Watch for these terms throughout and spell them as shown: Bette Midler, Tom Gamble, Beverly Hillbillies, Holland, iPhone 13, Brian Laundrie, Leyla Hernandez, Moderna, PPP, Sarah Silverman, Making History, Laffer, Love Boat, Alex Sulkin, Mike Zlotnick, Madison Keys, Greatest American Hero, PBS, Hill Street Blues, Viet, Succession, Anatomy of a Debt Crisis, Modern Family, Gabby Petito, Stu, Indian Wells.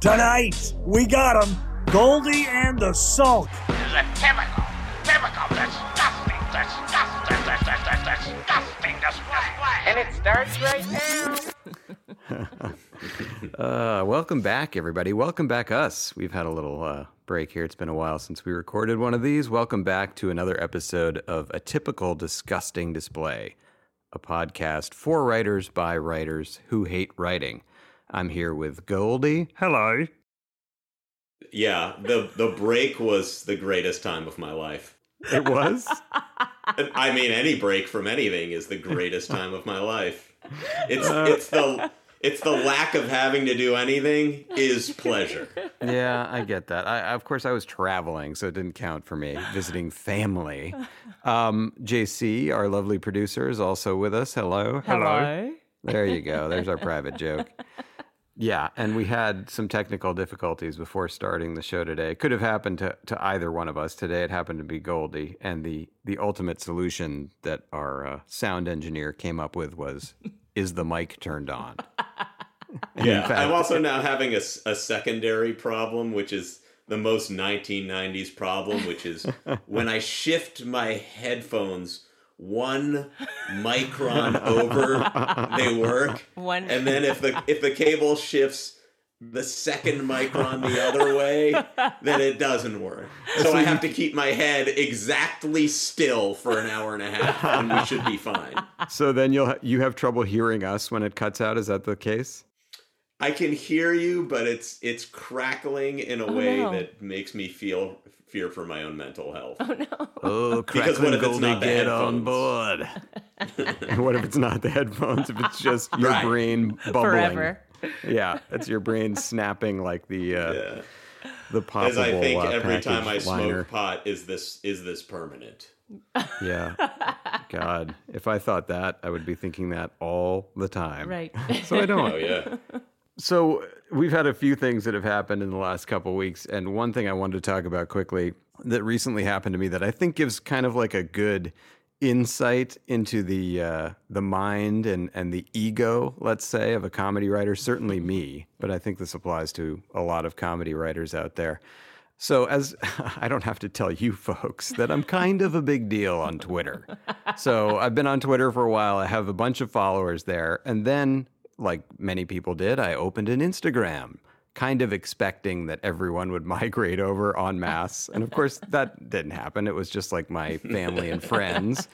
Tonight, we got them. Goldie and the Sulk. It's a typical, disgusting display. And it starts right now. Welcome back, everybody. Welcome back, us. We've had a little break here. It's been a while since we recorded one of these. Welcome back to another episode of A Typical Disgusting Display, a podcast for writers by writers who hate writing. I'm here with Goldie. Hello. Yeah, the break was the greatest time of my life. It was? I mean, any break from anything is the greatest time of my life. It's the lack of having to do anything is pleasure. Yeah, I get that. Of course, I was traveling, so it didn't count for me, visiting family. JC, our lovely producer, is also with us. Hello. Hello. There you go. There's our private joke. Yeah, and we had some technical difficulties before starting the show today. It could have happened to either one of us today. It happened to be Goldie, and the ultimate solution that our sound engineer came up with was, is the mic turned on? Yeah, fact, I'm also now having a secondary problem, which is the most 1990s problem, which is when I shift my headphones one micron over, they work. And then if the cable shifts the second micron the other way, then it doesn't work. So I have to keep my head exactly still for an hour and a half, and we should be fine. So then you have trouble hearing us when it cuts out. Is that the case? I can hear you, but it's crackling in a way that makes me feel fear for my own mental health. Oh, no. Oh, crackling, Goldie, get on board. What if it's not the headphones? If it's just your brain bubbling. Forever. Yeah, it's your brain snapping like the possible package liner. As I think every time I smoke pot, is this permanent? Yeah. God, if I thought that, I would be thinking that all the time. Right. So I don't. Oh, yeah. So we've had a few things that have happened in the last couple of weeks. And one thing I wanted to talk about quickly that recently happened to me that I think gives kind of like a good insight into the mind and the ego, let's say, of a comedy writer, certainly me, but I think this applies to a lot of comedy writers out there. So as I don't have to tell you folks that I'm kind of a big deal on Twitter. So I've been on Twitter for a while. I have a bunch of followers there. And then, like many people did, I opened an Instagram, kind of expecting that everyone would migrate over en masse. And of course, that didn't happen. It was just like my family and friends.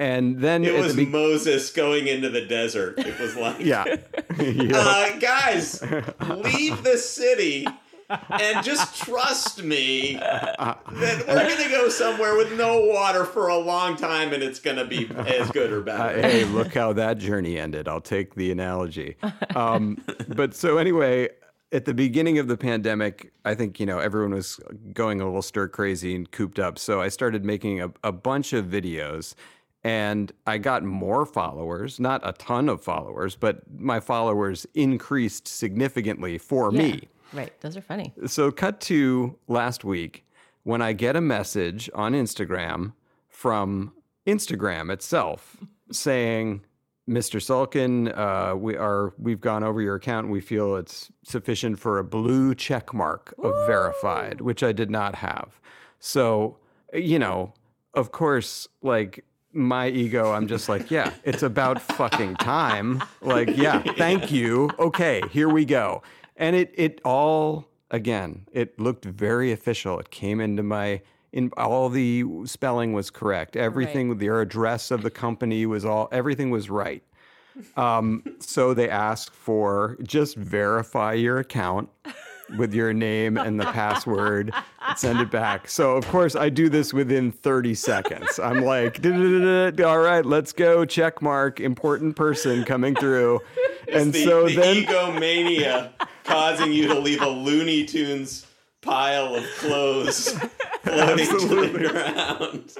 And then it was Moses going into the desert. It was like, guys, leave the city and just trust me that we're going to go somewhere with no water for a long time and it's going to be as good or better. Hey, look how that journey ended. I'll take the analogy. But so anyway, at the beginning of the pandemic, I think, everyone was going a little stir crazy and cooped up. So I started making a bunch of videos and I got more followers, not a ton of followers, but my followers increased significantly for me. Right. Those are funny. So cut to last week when I get a message on Instagram from Instagram itself saying, Mr. Sulkin, we've gone over your account and we feel it's sufficient for a blue check mark of Ooh. Verified, which I did not have. So, you know, of course, like my ego, I'm just like, yeah, it's about fucking time. Like, yeah, thank you. Okay, here we go. And it all, again, it looked very official. It came into my... In all the spelling was correct. Everything, right. Their address of the company was all, everything was right. So they asked for just verify your account with your name and the password, and send it back. So of course I do this within 30 seconds. I'm like, all right, let's go. Check mark, important person coming through. And so then egomania causing you to leave a Looney Tunes pile of clothes floating to the ground.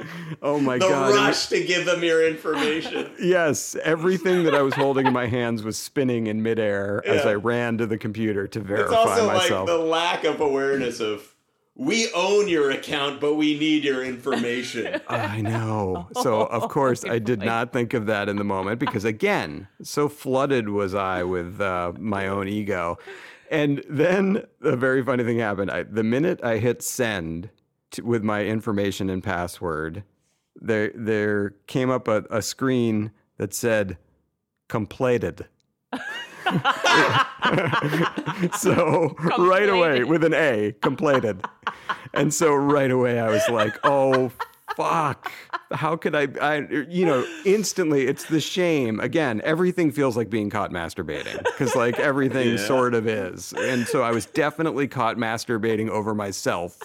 Oh my God. The rush to give them your information. Yes. Everything that I was holding in my hands was spinning in midair as I ran to the computer to verify myself. It's also myself. Like the lack of awareness of, we own your account, but we need your information. I know. So, of course, I did not think of that in the moment because, again, so flooded was I with my own ego. And then a very funny thing happened. The minute I hit send with my information and password, there came up a screen that said, "Completed." So right away, with an A, completed. And so right away, I was like, oh, fuck. How could I, you know, instantly it's the shame. Again, everything feels like being caught masturbating because like everything sort of is. And so I was definitely caught masturbating over myself.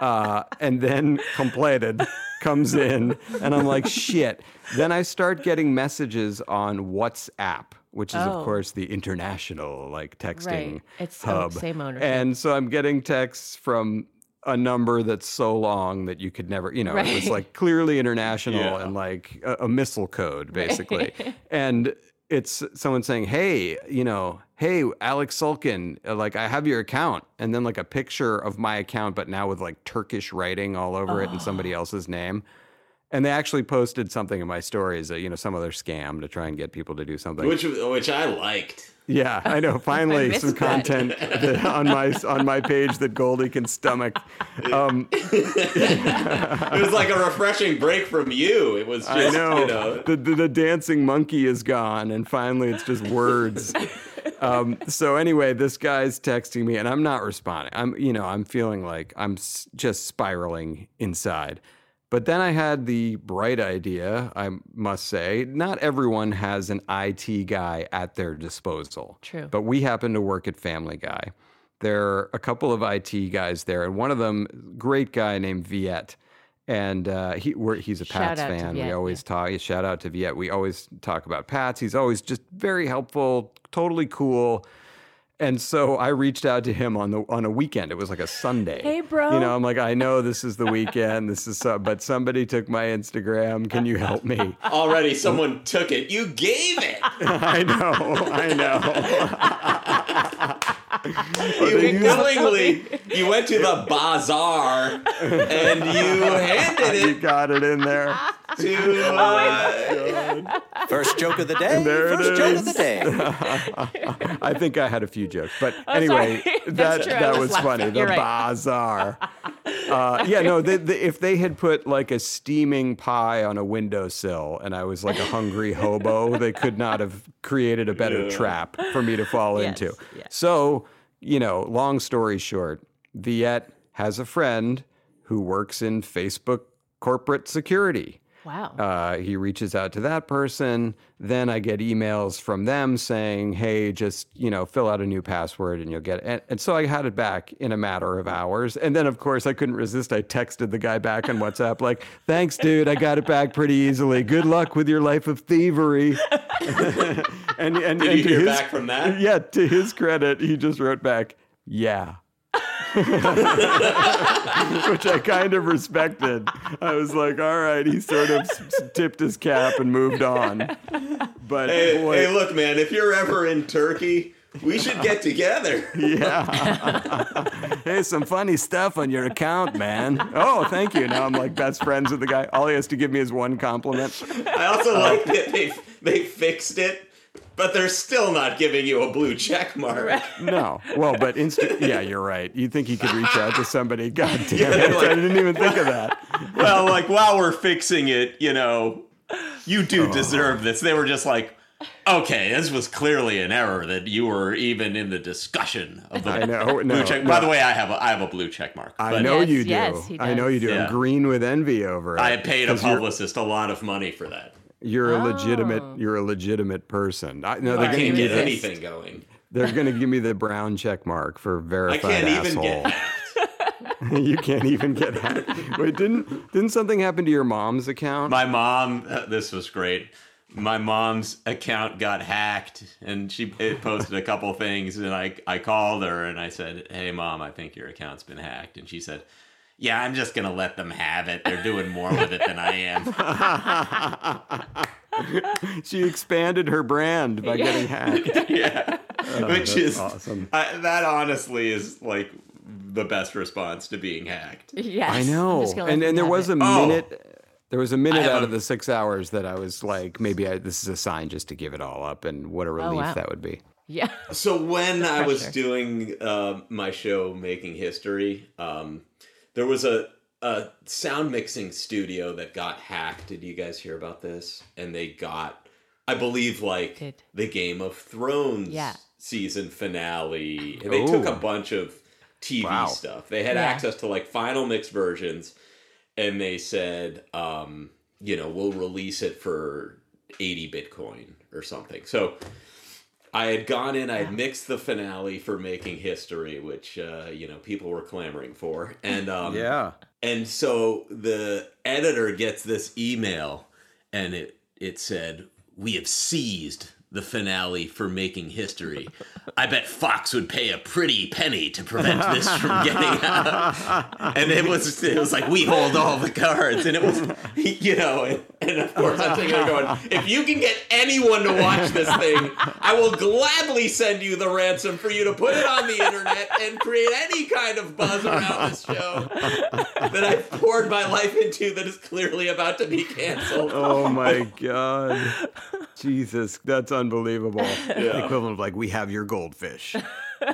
And then completed comes in and I'm like, shit. Then I start getting messages on WhatsApp, which is, of course, the international like texting right. It's hub. Same owner. And so I'm getting texts from a number that's so long that you could never, you know, right. It was like clearly international and like a missile code, basically. Right. And it's someone saying, hey, you know, hey, Alex Sulkin, like I have your account. And then like a picture of my account, but now with like Turkish writing all over it and somebody else's name. And they actually posted something in my stories that, you know, some other scam to try and get people to do something. Which I liked. Yeah, I know. Finally, some content that on my page that Goldie can stomach. It was like a refreshing break from you. It was just, I know. You know. The dancing monkey is gone, and finally it's just words. So anyway, this guy's texting me, and I'm not responding. I'm feeling like I'm just spiraling inside. But then I had the bright idea, I must say, not everyone has an IT guy at their disposal. True. But we happen to work at Family Guy. There are a couple of IT guys there, and one of them, great guy named Viet. And he's a Pats fan. We always talk. Shout out to Viet. We always talk about Pats. He's always just very helpful, totally cool. And so I reached out to him on a weekend. It was like a Sunday. Hey, bro. You know, I'm like, I know this is the weekend. This is but somebody took my Instagram. Can you help me? Already, someone took it. You gave it. I know. You willingly, you went to the bazaar and you handed it. You got it in there. First joke of the day. I think I had a few jokes, but anyway, that was funny. The bazaar. If they had put like a steaming pie on a windowsill and I was like a hungry hobo, they could not have created a better trap for me to fall into. Yes. So, you know, long story short, Viet has a friend who works in Facebook corporate security. Wow. He reaches out to that person. Then I get emails from them saying, hey, just, you know, fill out a new password and you'll get it. And so I had it back in a matter of hours. And then, of course, I couldn't resist. I texted the guy back on WhatsApp like, thanks, dude. I got it back pretty easily. Good luck with your life of thievery. and did you hear back from that? Yeah. To his credit, he just wrote back, yeah. Which I kind of respected. I was like, all right, he sort of tipped his cap and moved on. But hey, look, man, if you're ever in Turkey, we should get together. Yeah. Hey, some funny stuff on your account, man. Oh, thank you. Now I'm like best friends with the guy. All he has to give me is one compliment. I also like that they They fixed it, but they're still not giving you a blue check mark. Right. No. Well, but yeah, you're right. You think you could reach out to somebody. God damn it. Like, I didn't even think of that. Well, like, while we're fixing it, you know, you do deserve this. They were just like, okay, this was clearly an error that you were even in the discussion of the blue check. By the way, I have a blue check mark. I know you do. Yeah. I'm green with envy over it. I paid a publicist a lot of money for that. You're a legitimate person. I can't get anything going. They're going to give me the brown check mark for verified asshole. You can't even get that. Wait, didn't something happen to your mom's account? My mom, this was great. My mom's account got hacked, and it posted a couple things, and I called her, and I said, hey, Mom, I think your account's been hacked. And she said, yeah, I'm just going to let them have it. They're doing more with it than I am. She expanded her brand by getting hacked. Yeah, which is awesome. That honestly is like the best response to being hacked. Yes. I know. And there was a minute... There was a minute out of the 6 hours that I was like, maybe this is a sign just to give it all up, and what a relief that would be. Yeah. So when I was doing my show, Making History, there was a sound mixing studio that got hacked. Did you guys hear about this? And they got, I believe, like the Game of Thrones season finale. And they took a bunch of TV stuff. They had access to like final mix versions. And they said, you know, we'll release it for 80 Bitcoin or something. So I had gone in, I had mixed the finale for Making History, which, you know, people were clamoring for. And and so the editor gets this email, and it said, we have seized the finale for Making History. I bet Fox would pay a pretty penny to prevent this from getting out. And it was like, we hold all the cards. And it was, you know, and of course I'm thinking of going, if you can get anyone to watch this thing, I will gladly send you the ransom for you to put it on the internet and create any kind of buzz around this show that I've poured my life into that is clearly about to be canceled. Oh my God. Jesus, that's unbelievable. Yeah. The equivalent of like, we have your goldfish.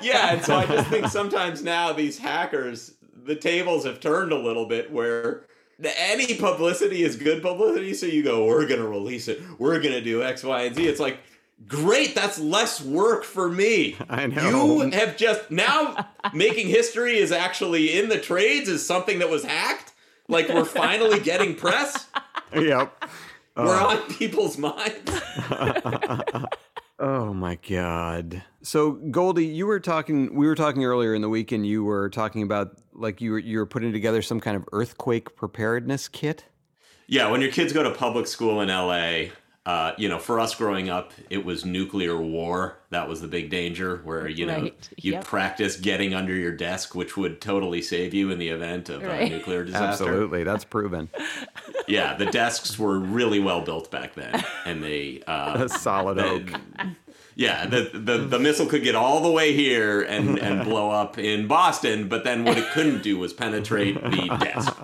Yeah, and so I just think sometimes now these hackers, the tables have turned a little bit where any publicity is good publicity, so you go, we're going to release it. We're going to do X, Y, and Z. It's like, great, that's less work for me. I know. You have just, now Making History is actually in the trades is something that was hacked. Like, we're finally getting press. Yep. We're on people's minds. Oh my God. So Goldie, we were talking earlier in the week, and you were talking about like you were putting together some kind of earthquake preparedness kit. Yeah, when your kids go to public school in LA, you know, for us growing up, it was nuclear war. That was the big danger where, you know, you'd practice getting under your desk, which would totally save you in the event of a nuclear disaster. Absolutely. That's proven. Yeah, the desks were really well built back then, and they solid oak. Yeah, the missile could get all the way here and blow up in Boston, but then what it couldn't do was penetrate the desk.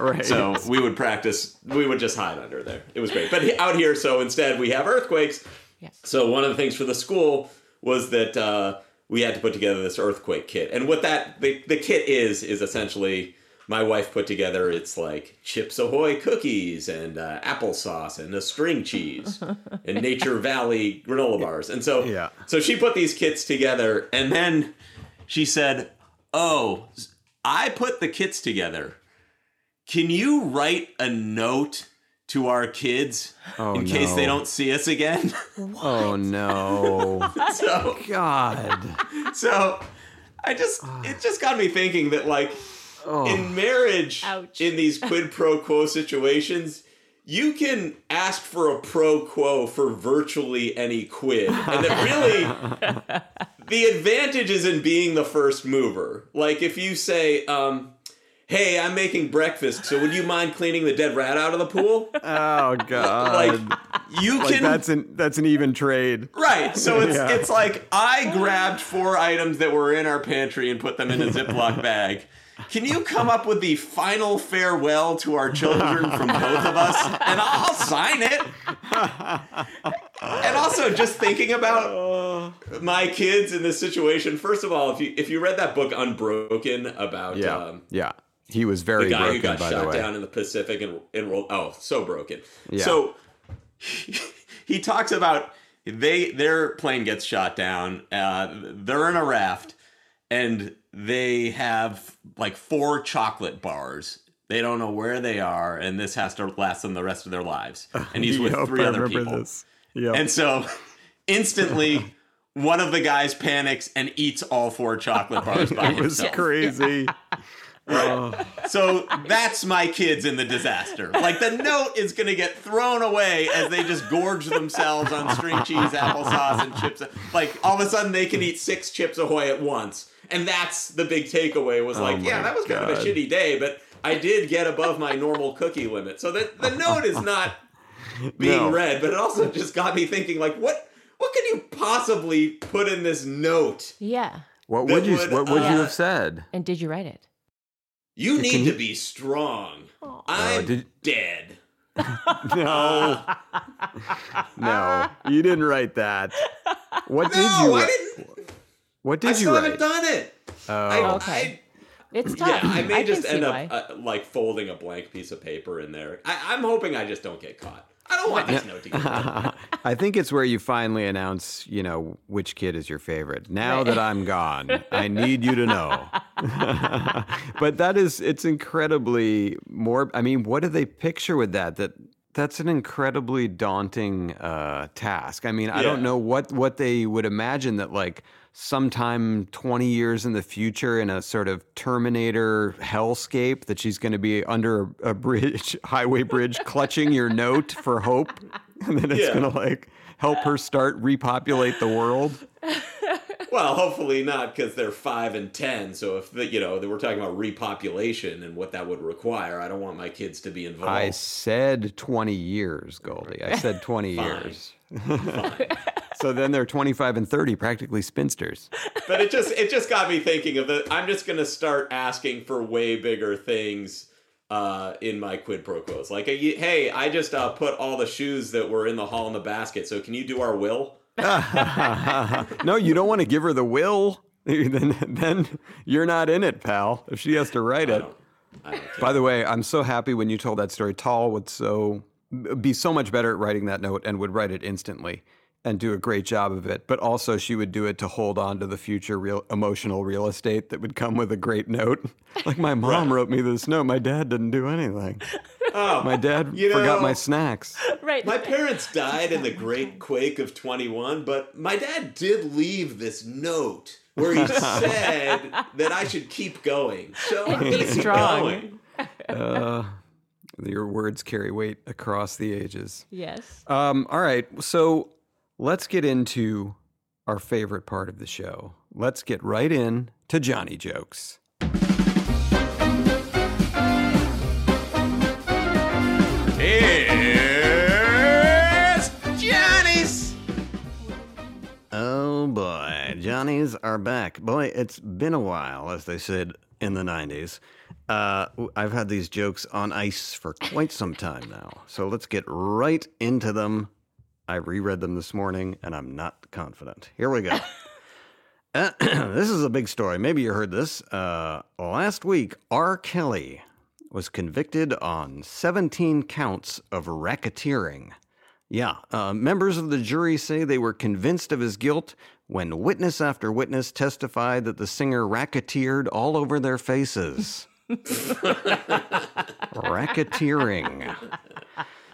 Right. So we would practice. We would just hide under there. It was great. But out here, so instead we have earthquakes. Yeah. So one of the things for the school was that we had to put together this earthquake kit, and what that the kit is essentially. My wife put together, it's like Chips Ahoy cookies and applesauce and a string cheese and Nature Valley granola bars. And so, so she put these kits together, and then she said, oh, I put the kits together. Can you write a note to our kids in case they don't see us again? What? Oh, no. So, God. So I just, it just got me thinking that like, in marriage, in these quid pro quo situations, you can ask for a pro quo for virtually any quid. And that really, the advantage is in being the first mover. Like if you say, hey, I'm making breakfast, so would you mind cleaning the dead rat out of the pool? Oh, God. Like, you like can... That's an even trade. Right. So it's like I grabbed 4 items that were in our pantry and put them in a Ziploc bag. can you come up with the final farewell to our children from both of us? And I'll sign it. And also just thinking about my kids in this situation. First of all, if you read that book Unbroken about... He was very broken, by the way. The guy who got shot down in the Pacific and rolled... Oh, so broken. Yeah. So he talks about their plane gets shot down. They're in a raft. And they have like 4 chocolate bars. They don't know where they are. And this has to last them the rest of their lives. And he's with 3 other people. Yep. And so instantly... one of the guys panics and eats all 4 chocolate bars by himself. It was crazy. Right. So that's my kids in the disaster. Like the note is going to get thrown away as they just gorge themselves on string cheese, applesauce, and chips. Like all of a sudden they can eat 6 Chips Ahoy at once. And that's the big takeaway was like, that was kind of a shitty day, but I did get above my normal cookie limit. So that the note is not being read, but it also just got me thinking like, what could you possibly put in this note? Yeah. What would you have said? And did you write it? You need to be strong. Aww. I'm dead. No. No. You didn't write that. What did you write? I still haven't done it. Oh. Okay. It's tough. Yeah, I may just end up like folding a blank piece of paper in there. I'm hoping I just don't get caught. I don't want this note to get done. I think it's where you finally announce, which kid is your favorite. Now that I'm gone, I need you to know. But it's incredibly more. I mean, what do they picture with that? That's an incredibly daunting task. I mean, I don't know what they would imagine that like sometime 20 years in the future in a sort of Terminator hellscape that she's going to be under a bridge, highway bridge, clutching your note for hope. And then it's going to like help her repopulate the world. Well, hopefully not, because they're 5 and 10. So if we're talking about repopulation and what that would require, I don't want my kids to be involved. I said 20 years, Goldie. I said 20 years. Fine. So then they're 25 and 30, practically spinsters. But it just got me thinking of I'm just going to start asking for way bigger things in my quid pro quos. Like, hey, I just put all the shoes that were in the hall in the basket. So can you do our will? No, you don't want to give her the will. Then you're not in it, pal, if she has to write it. I don't By the way, I'm so happy when you told that story. Tal would be so much better at writing that note and would write it instantly and do a great job of it. But also she would do it to hold on to the future emotional real estate that would come with a great note. Like, my mom wrote me this note. My dad didn't do anything. Oh, my dad forgot my snacks. Right. My parents died in the great quake of 21, but my dad did leave this note where he said that I should keep going. So I'm going to keep going. Your words carry weight across the ages. Yes. All right. So let's get into our favorite part of the show. Let's get right in to Johnny Jokes. Here's Johnny's. Oh boy, Johnny's are back. Boy, it's been a while, as they said in the 90s. I've had these jokes on ice for quite some time now, so let's get right into them. I reread them this morning, and I'm not confident. Here we go. This is a big story. Maybe you heard this. Last week, R. Kelly was convicted on 17 counts of racketeering. Yeah, members of the jury say they were convinced of his guilt when witness after witness testified that the singer racketeered all over their faces. Racketeering.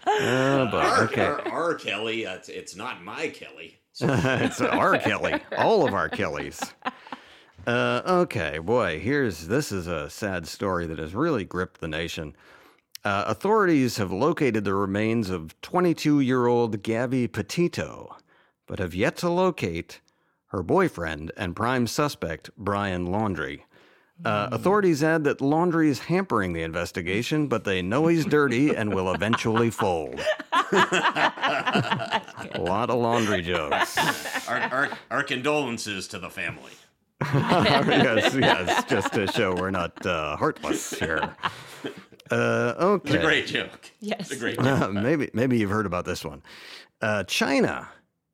Oh, but, okay. R. Kelly, it's not my Kelly. It's R. Kelly, all of our Kellys. Okay, boy, this is a sad story that has really gripped the nation. Authorities have located the remains of 22-year-old Gabby Petito, but have yet to locate her boyfriend and prime suspect, Brian Laundrie. Authorities add that Laundrie is hampering the investigation, but they know he's dirty and will eventually fold. A lot of laundry jokes. Our condolences to the family. Yes, just to show we're not heartless here. Okay. It's a great joke. Yes. It's a great joke. Maybe you've heard about this one. China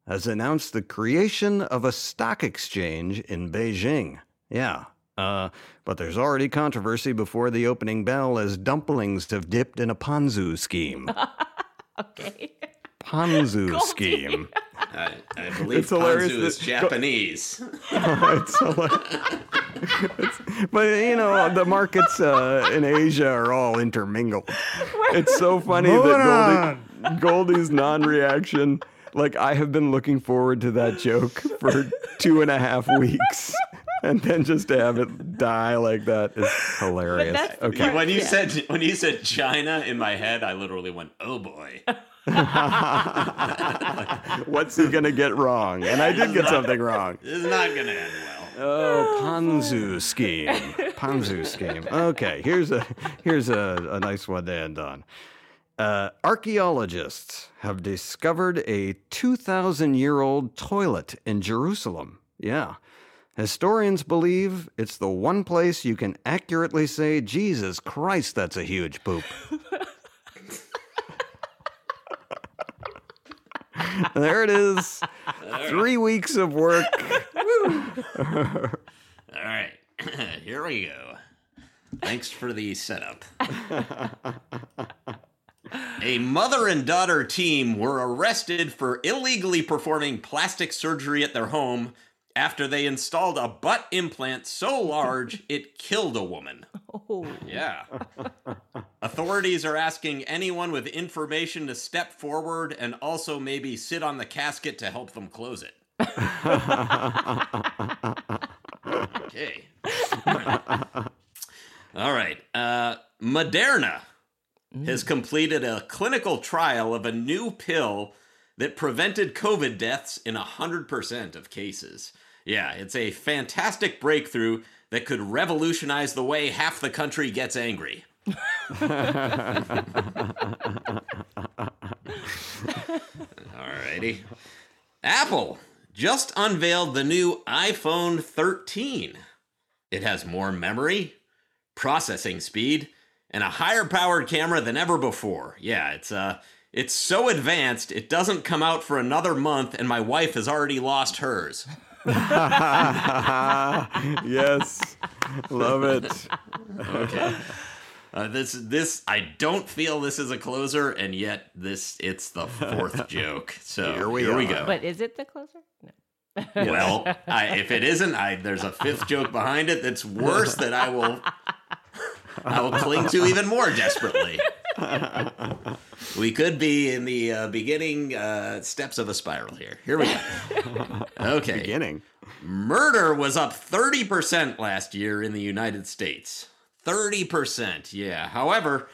has announced the creation of a stock exchange in Beijing. Yeah. But there's already controversy before the opening bell as dumplings have dipped in a ponzu scheme. Okay. Ponzu Goldie. Scheme. I believe ponzu is Japanese. It's hilarious. But, you know, the markets in Asia are all intermingled. It's so funny that Goldie's non-reaction, like, I have been looking forward to that joke for 2.5 weeks. And then just to have it die like that is hilarious. Okay. When you said China in my head, I literally went, oh boy. What's he gonna get wrong? And I did get something wrong. It's not gonna end well. Oh, ponzu scheme. Ponzu scheme. Okay, here's a nice one to end on. Archaeologists have discovered a 2,000-year-old toilet in Jerusalem. Yeah. Historians believe it's the one place you can accurately say, Jesus Christ, that's a huge poop. There it is. Right. 3 weeks of work. All right. Here we go. Thanks for the setup. A mother and daughter team were arrested for illegally performing plastic surgery at their home after they installed a butt implant so large it killed a woman. Oh. Yeah. Authorities are asking anyone with information to step forward and also maybe sit on the casket to help them close it. Okay. All right. Moderna has completed a clinical trial of a new pill that prevented COVID deaths in 100% of cases. Yeah, it's a fantastic breakthrough that could revolutionize the way half the country gets angry. All righty. Apple just unveiled the new iPhone 13. It has more memory, processing speed, and a higher-powered camera than ever before. Yeah, it's so advanced, it doesn't come out for another month, and my wife has already lost hers. Yes. Love it. Okay. This I don't feel this is a closer, and yet it's the fourth joke. So here we go. But is it the closer? No. Well, if it isn't, there's a fifth joke behind it that's worse that I will cling to even more desperately. We could be in the beginning steps of a spiral here. Here we go. Okay. Beginning. Murder was up 30% last year in the United States. 30%, yeah. However,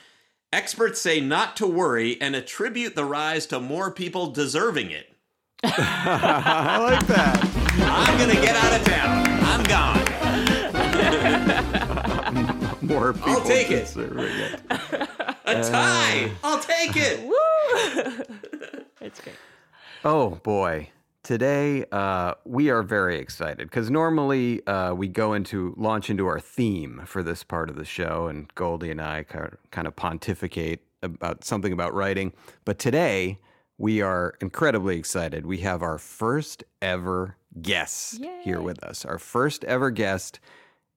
experts say not to worry and attribute the rise to more people deserving it. I like that. I'm going to get out of town. I'm gone. More people I'll take deserving it. A tie! I'll take it! Woo! It's great. Oh, boy. Today, we are very excited because normally we launch into our theme for this part of the show, and Goldie and I kind of pontificate about something about writing. But today, we are incredibly excited. We have our first ever guest here with us. Our first ever guest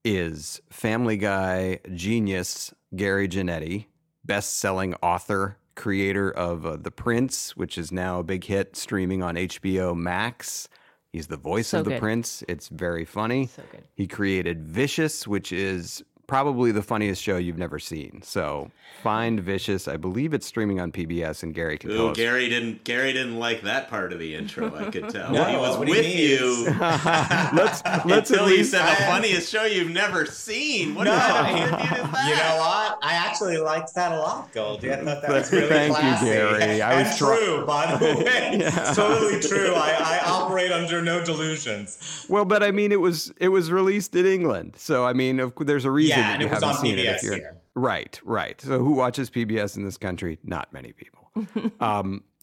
is Family Guy genius Gary Janetti, best-selling author, creator of The Prince, which is now a big hit streaming on HBO Max. He's the voice of The Prince. It's very funny. So good. He created Vicious, which is probably the funniest show you've never seen. So find Vicious. I believe it's streaming on PBS, and Gary can tell us. Gary didn't like that part of the intro, I could tell. No, he was with you. Let's until he said the funniest show you've never seen. What kind of interview is that? You know what? I actually liked that a lot, Goldie. I thought that was really classy. Thank you, Gary. That's true, by the way. Yeah. Totally true. I operate under no delusions. Well, but I mean, it was released in England. So, I mean, there's a reason. Yeah, and it was on PBS here. Right. So who watches PBS in this country? Not many people.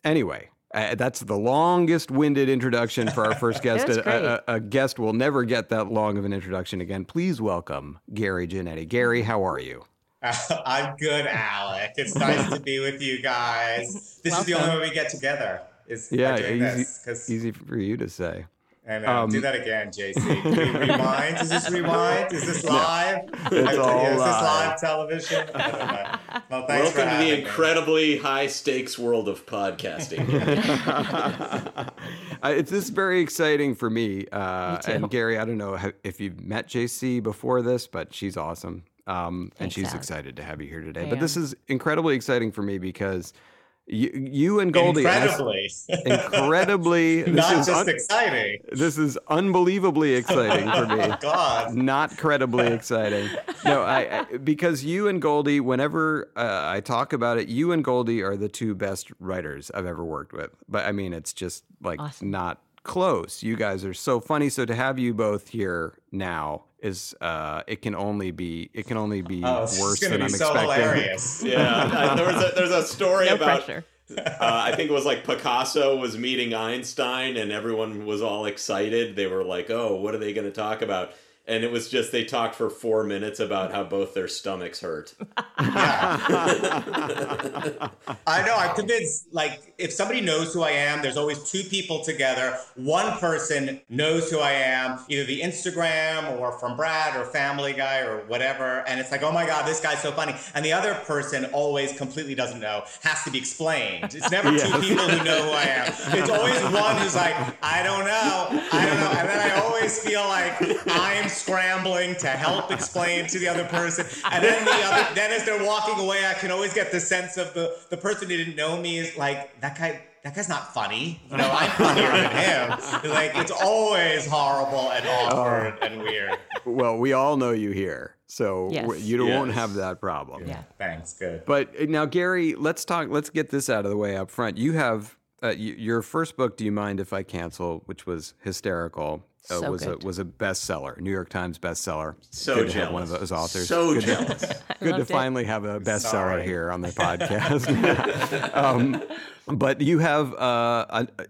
Anyway, That's the longest-winded introduction for our first guest. A guest will never get that long of an introduction again. Please welcome Gary Janetti. Gary, how are you? I'm good, Alec. It's nice to be with you guys. This is the only way we get together. Easy for you to say. And do that again, JC. Can we rewind? Is this rewind? Is this live? No, it's all live. Is this live television? Well, thanks for having me. Welcome to the incredibly high-stakes world of podcasting. This is very exciting for me. Me too. And Gary, I don't know if you've met JC before this, but she's awesome. And she's excited to have you here today. But this is incredibly exciting for me because... You and Goldie. Incredibly. Exciting. This is unbelievably exciting for me. Oh, God. Not credibly exciting. No, because you and Goldie, whenever I talk about it, you and Goldie are the two best writers I've ever worked with. But I mean, it's just like not close. You guys are so funny. So to have you both here now is it can only be worse than I'm expecting. Hilarious. Yeah, there's a story about pressure. I think it was like Picasso was meeting Einstein, and everyone was all excited. They were like, "Oh, what are they going to talk about?" And it was just they talked for 4 minutes about how both their stomachs hurt. Yeah. I know. I'm convinced, like, if somebody knows who I am, there's always two people together. One person knows who I am, either the Instagram or from Brad or Family Guy or whatever. And it's like, oh, my God, this guy's so funny. And the other person always completely doesn't know, has to be explained. It's never two people who know who I am. It's always one who's like, I don't know. And then I always feel like I'm scrambling to help explain to the other person, and then as they're walking away, I can always get the sense of the person who didn't know me is like, that guy's not funny. No, I'm funnier than him. Like, it's always horrible and awkward and weird. Well, we all know you here, so you won't have that problem. Yeah. Thanks. Good. But now, Gary, let's get this out of the way up front. You have your first book, Do You Mind If I Cancel?, which was hysterical. Was a bestseller, New York Times bestseller. Good to have one of those authors. Jealous. Good to finally have a bestseller here on the podcast. But you have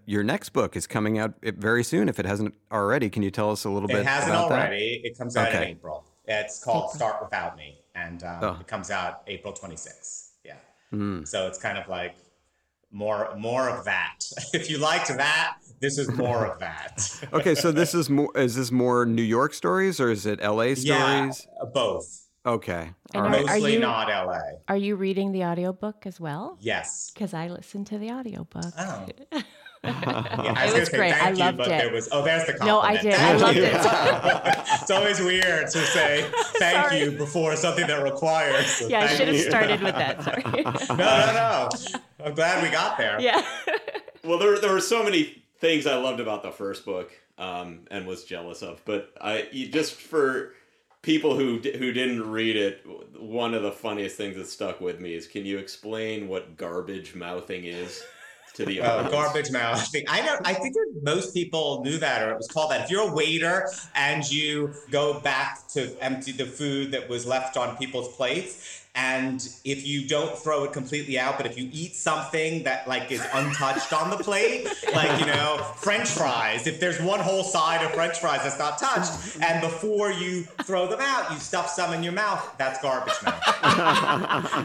your next book is coming out very soon, if it hasn't already. Can you tell us a little bit? It hasn't already. That? It comes out in April. It's called Start Without Me, and it comes out April 26th. Yeah. Mm. So it's kind of like more of that. If you liked that. This is more of that. Okay, so this is more. Is this more New York stories or is it L.A. stories? Yeah, both. Okay, right. Mostly not L.A. Are you reading the audiobook as well? Yes, because I listened to the audiobook. Oh, it was great. I loved it. There's the compliment. No, I did. I loved it. It's always weird to say thank you before something that requires. So I should have started with that. Sorry. No. I'm glad we got there. Yeah. Well, there were so many things I loved about the first book and was jealous of, but just for people who didn't read it, one of the funniest things that stuck with me is, can you explain what garbage mouthing is to the audience? Garbage mouthing. I think most people knew that, or it was called that. If you're a waiter and you go back to empty the food that was left on people's plates, and if you don't throw it completely out, but if you eat something that like is untouched on the plate, like, you know, French fries, if there's one whole side of French fries that's not touched, and before you throw them out, you stuff some in your mouth, that's garbage mouth.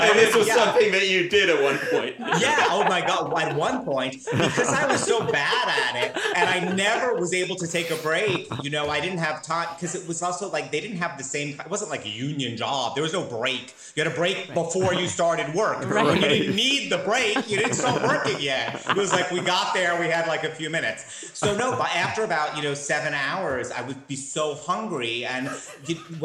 And this was something that you did at one point. Yeah, oh my God, at one point, because I was so bad at it, and I never was able to take a break, you know, I didn't have time, because it was also like, they didn't have the same, it wasn't like a union job, there was no break. You had a break before you started work. Right. You didn't need the break. You didn't start working yet. It was like we got there. We had like a few minutes. So no, but after about 7 hours, I would be so hungry, and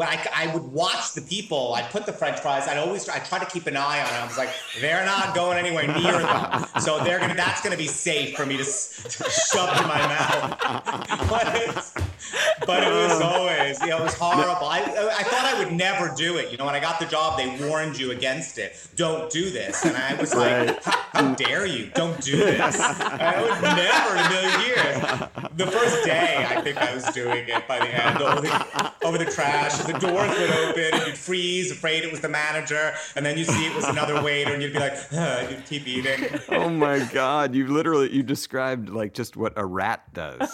I would watch the people. I'd put the French fries. I try to keep an eye on them. I was like, they're not going anywhere near them, so that's gonna be safe for me to shove in my mouth. But it was always, it was horrible. I thought I would never do it. You know, when I got the job, they warned you against it. Don't do this. And I was like, how dare you? Don't do this. I would never in a million years. The first day, I think I was doing it by the end, over the trash. The doors would open and you'd freeze, afraid it was the manager. And then you'd see it was another waiter and you'd be like, you'd keep eating. Oh my God. God, you described like just what a rat does.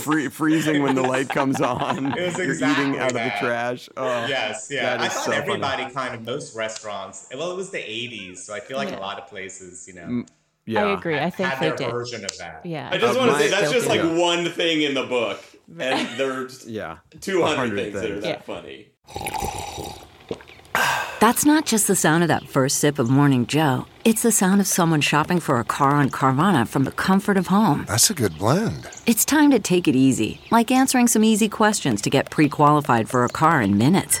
Freezing when the light comes on. It was exactly you're eating out of the trash. Oh, yes, yeah. I thought so everybody funny. Kind of most restaurants. Well, it was the 80s, so I feel like a lot of places, you know. Yeah. I agree. I think they did. Had their version of that. Yeah. I just want to say that's just like one thing in the book, and there's 200 things that are that funny. That's not just the sound of that first sip of Morning Joe. It's the sound of someone shopping for a car on Carvana from the comfort of home. That's a good blend. It's time to take it easy, like answering some easy questions to get pre-qualified for a car in minutes.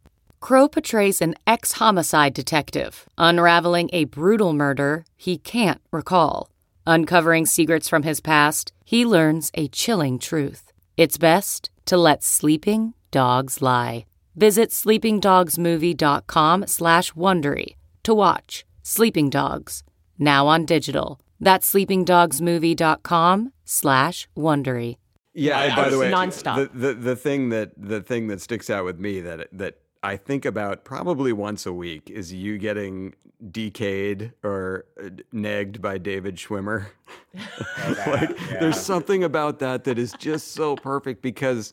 Crowe portrays an ex-homicide detective unraveling a brutal murder he can't recall. Uncovering secrets from his past, he learns a chilling truth. It's best to let sleeping dogs lie. Visit sleepingdogsmovie.com/Wondery to watch Sleeping Dogs, now on digital. That's sleepingdogsmovie.com/Wondery. Yeah, and by the way, nonstop. The thing that sticks out with me that I think about probably once a week is you getting DK'd or negged by David Schwimmer. There's something about that is just so perfect because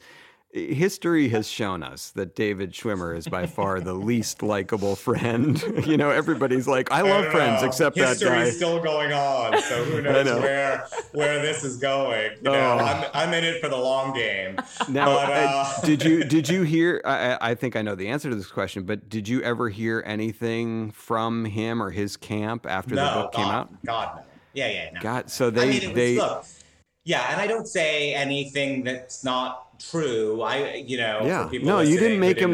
history has shown us that David Schwimmer is by far the least likable friend. You know, everybody's like, I love Friends, except that guy. History's still going on, so who knows where this is going. You know, I'm in it for the long game. Now, did you hear, I think I know the answer to this question, but did you ever hear anything from him or his camp after the book came out? God, no. Yeah, no. God, so and I don't say anything that's not true. For people you didn't make him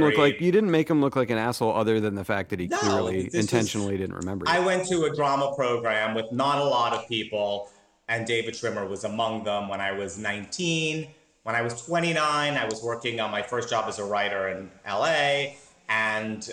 look like an asshole, other than the fact that he clearly intentionally didn't remember. I went to a drama program with not a lot of people, and David Schwimmer was among them. When I was 19, when I was 29, I was working on my first job as a writer in LA, and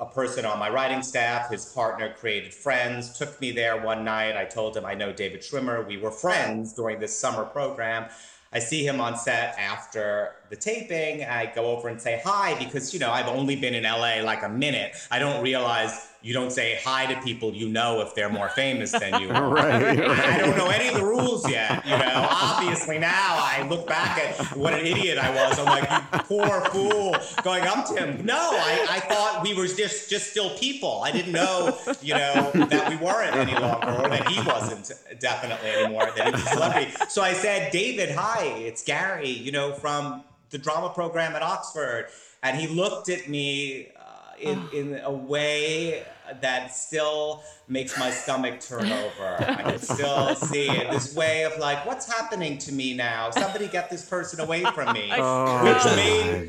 a person on my writing staff, his partner, created Friends, took me there one night. I told him I know David Schwimmer. We were friends during this summer program. I see him on set after the taping. I go over and say hi because, you know, I've only been in LA like a minute. I don't realize you don't say hi to people you know if they're more famous than you are. Right. I don't know any of the rules yet, you know. Obviously now I look back at what an idiot I was. I'm like, you poor fool, going up to him. No, I thought we were just still people. I didn't know, you know, that we weren't any longer, or that he wasn't definitely anymore, that he was a celebrity. So I said, David, hi, it's Gary, you know, from the drama program at Oxford. And he looked at me in a way that still makes my stomach turn over. I can still see it. This way of like, what's happening to me now? Somebody get this person away from me.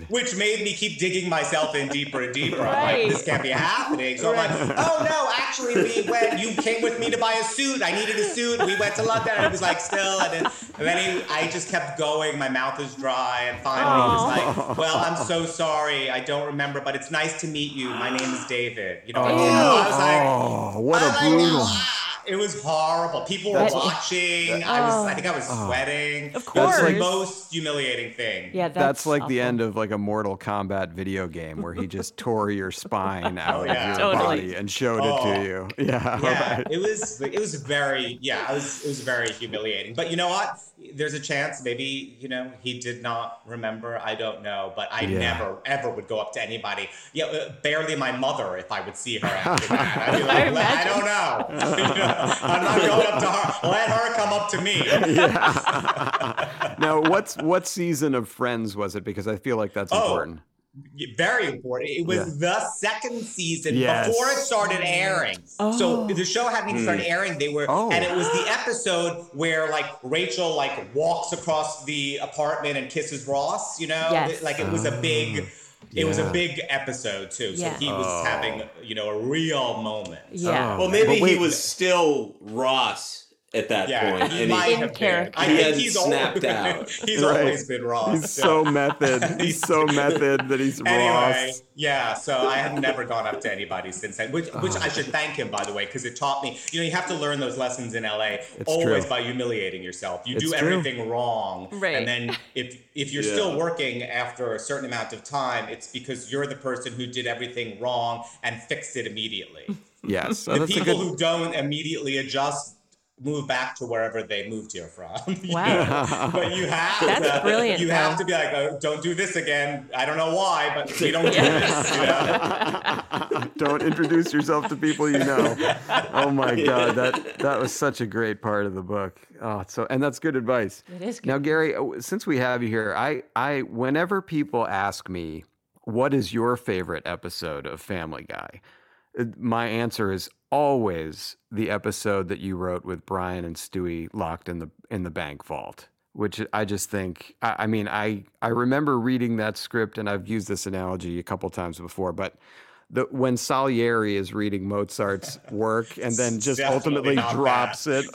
Which made me keep digging myself in deeper and deeper. Right. I'm like, this can't be happening. So I'm like, oh no, actually you came with me to buy a suit. I needed a suit. We went to London, and it was like still. And then I just kept going. My mouth is dry. And finally he was like, well, I'm so sorry. I don't remember, but it's nice to meet you. My name is David. You know, I was like, what a brutal. It was horrible. People were watching. I think I was sweating. Of course. That's like the most humiliating thing. Yeah, that's like awful. The end of like a Mortal Kombat video game where he just tore your spine out of your body and showed it to you. Yeah. Yeah. Right. It was very humiliating. But you know what? There's a chance maybe, you know, he did not remember. I don't know. But I never, ever would go up to anybody. Yeah, barely my mother if I would see her after that. I'd be like, I don't know. You know? I'm not going up to her. Let her come up to me. Yeah. Now, what season of Friends was it? Because I feel like that's important. Very important. It was the second season before it started airing. So the show hadn't even started airing. And it was the episode where like Rachel like walks across the apartment and kisses Ross. You know, like it was a big. It was a big episode, too. So he was having, you know, a real moment. Yeah. Well, maybe he was still Ross at that point. He might have been. He had snapped out. He's always been Ross. He's so method. He's so method that he's Ross. Yeah, so I have never gone up to anybody since then, which I should thank him, by the way, because it taught me, you have to learn those lessons in LA always by humiliating yourself. You do everything wrong. Right. And then if you're still working after a certain amount of time, it's because you're the person who did everything wrong and fixed it immediately. Yes. So the people who don't immediately adjust move back to wherever they moved here from. Wow. But you have that's brilliant. You have to be like, oh, don't do this again. I don't know why, but we don't do this. Don't introduce yourself to people you know. Oh my God, that was such a great part of the book. Oh, and that's good advice. It is good. Now, Gary, since we have you here, I whenever people ask me, what is your favorite episode of Family Guy? My answer is always the episode that you wrote with Brian and Stewie locked in the bank vault, which I just think, I remember reading that script, and I've used this analogy a couple times before, but when Salieri is reading Mozart's work and then just ultimately drops it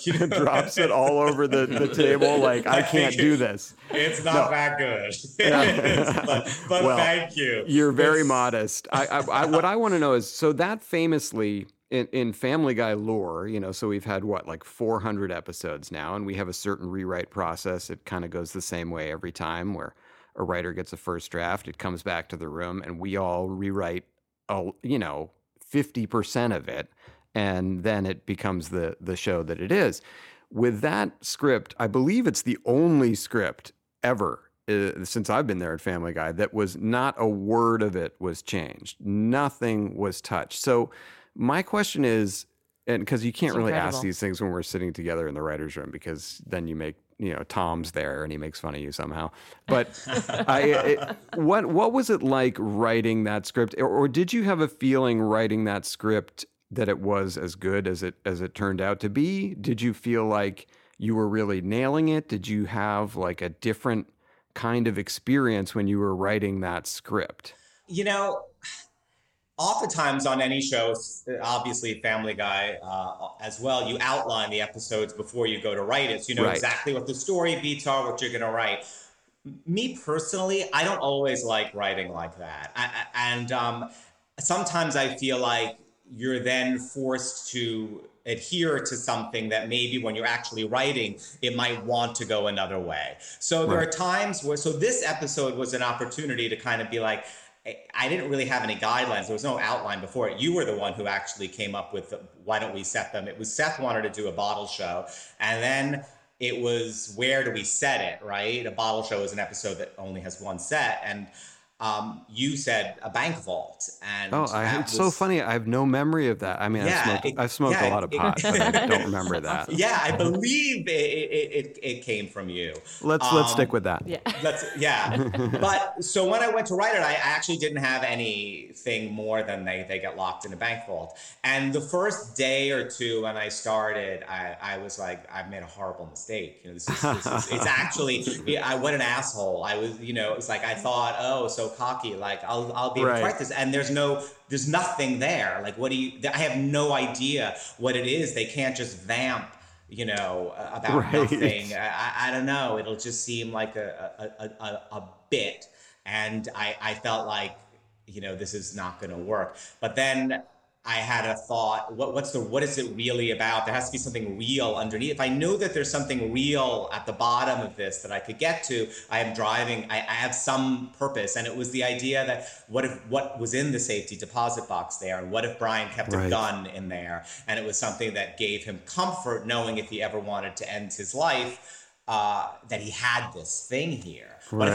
all over the table, like, I can't do this. It's not that good. Yeah. But well, thank you. You're very modest. I what I want to know is, so that famously in Family Guy lore, so we've had like 400 episodes now, and we have a certain rewrite process. It kind of goes the same way every time, where a writer gets a first draft, it comes back to the room, and we all rewrite 50% of it, and then it becomes the show that it is. With that script, I believe it's the only script ever since I've been there at Family Guy that was not a word of it was changed. Nothing was touched. So my question is, and because you can't really ask these things when we're sitting together in the writer's room, because then you make, Tom's there and he makes fun of you somehow. But what was it like writing that script? Or did you have a feeling writing that script that it was as good as it turned out to be? Did you feel like you were really nailing it? Did you have like a different kind of experience when you were writing that script? Oftentimes on any show, obviously Family Guy as well, you outline the episodes before you go to write it. So you know exactly what the story beats are, what you're going to write. Me personally, I don't always like writing like that. And sometimes I feel like you're then forced to adhere to something that maybe when you're actually writing, it might want to go another way. So there are times where, so this episode was an opportunity to kind of be like, I didn't really have any guidelines. There was no outline before it. You were the one who actually came up with why don't we set them? It was Seth wanted to do a bottle show. And then it was, where do we set it, right? A bottle show is an episode that only has one set. And you said a bank vault. And it's so funny. I have no memory of that. I mean, I've smoked a lot of pot, but I don't remember that. Yeah, I believe it came from you. Let's stick with that. Yeah. But so when I went to write it, I actually didn't have anything more than they get locked in a bank vault. And the first day or two when I started, I was like, I've made a horrible mistake. It's actually, what an asshole. I was, it's like, I thought, oh, so cocky, like I'll be able to write this, and there's nothing there. Like, I have no idea what it is. They can't just vamp, about nothing. I don't know. It'll just seem like a bit, and I felt like, this is not going to work. But then I had a thought, what is it really about? There has to be something real underneath. If I know that there's something real at the bottom of this that I could get to, I am driving, I have some purpose. And it was the idea that what was in the safety deposit box there? And what if Brian kept a gun in there? And it was something that gave him comfort, knowing if he ever wanted to end his life, that he had this thing here. Right. What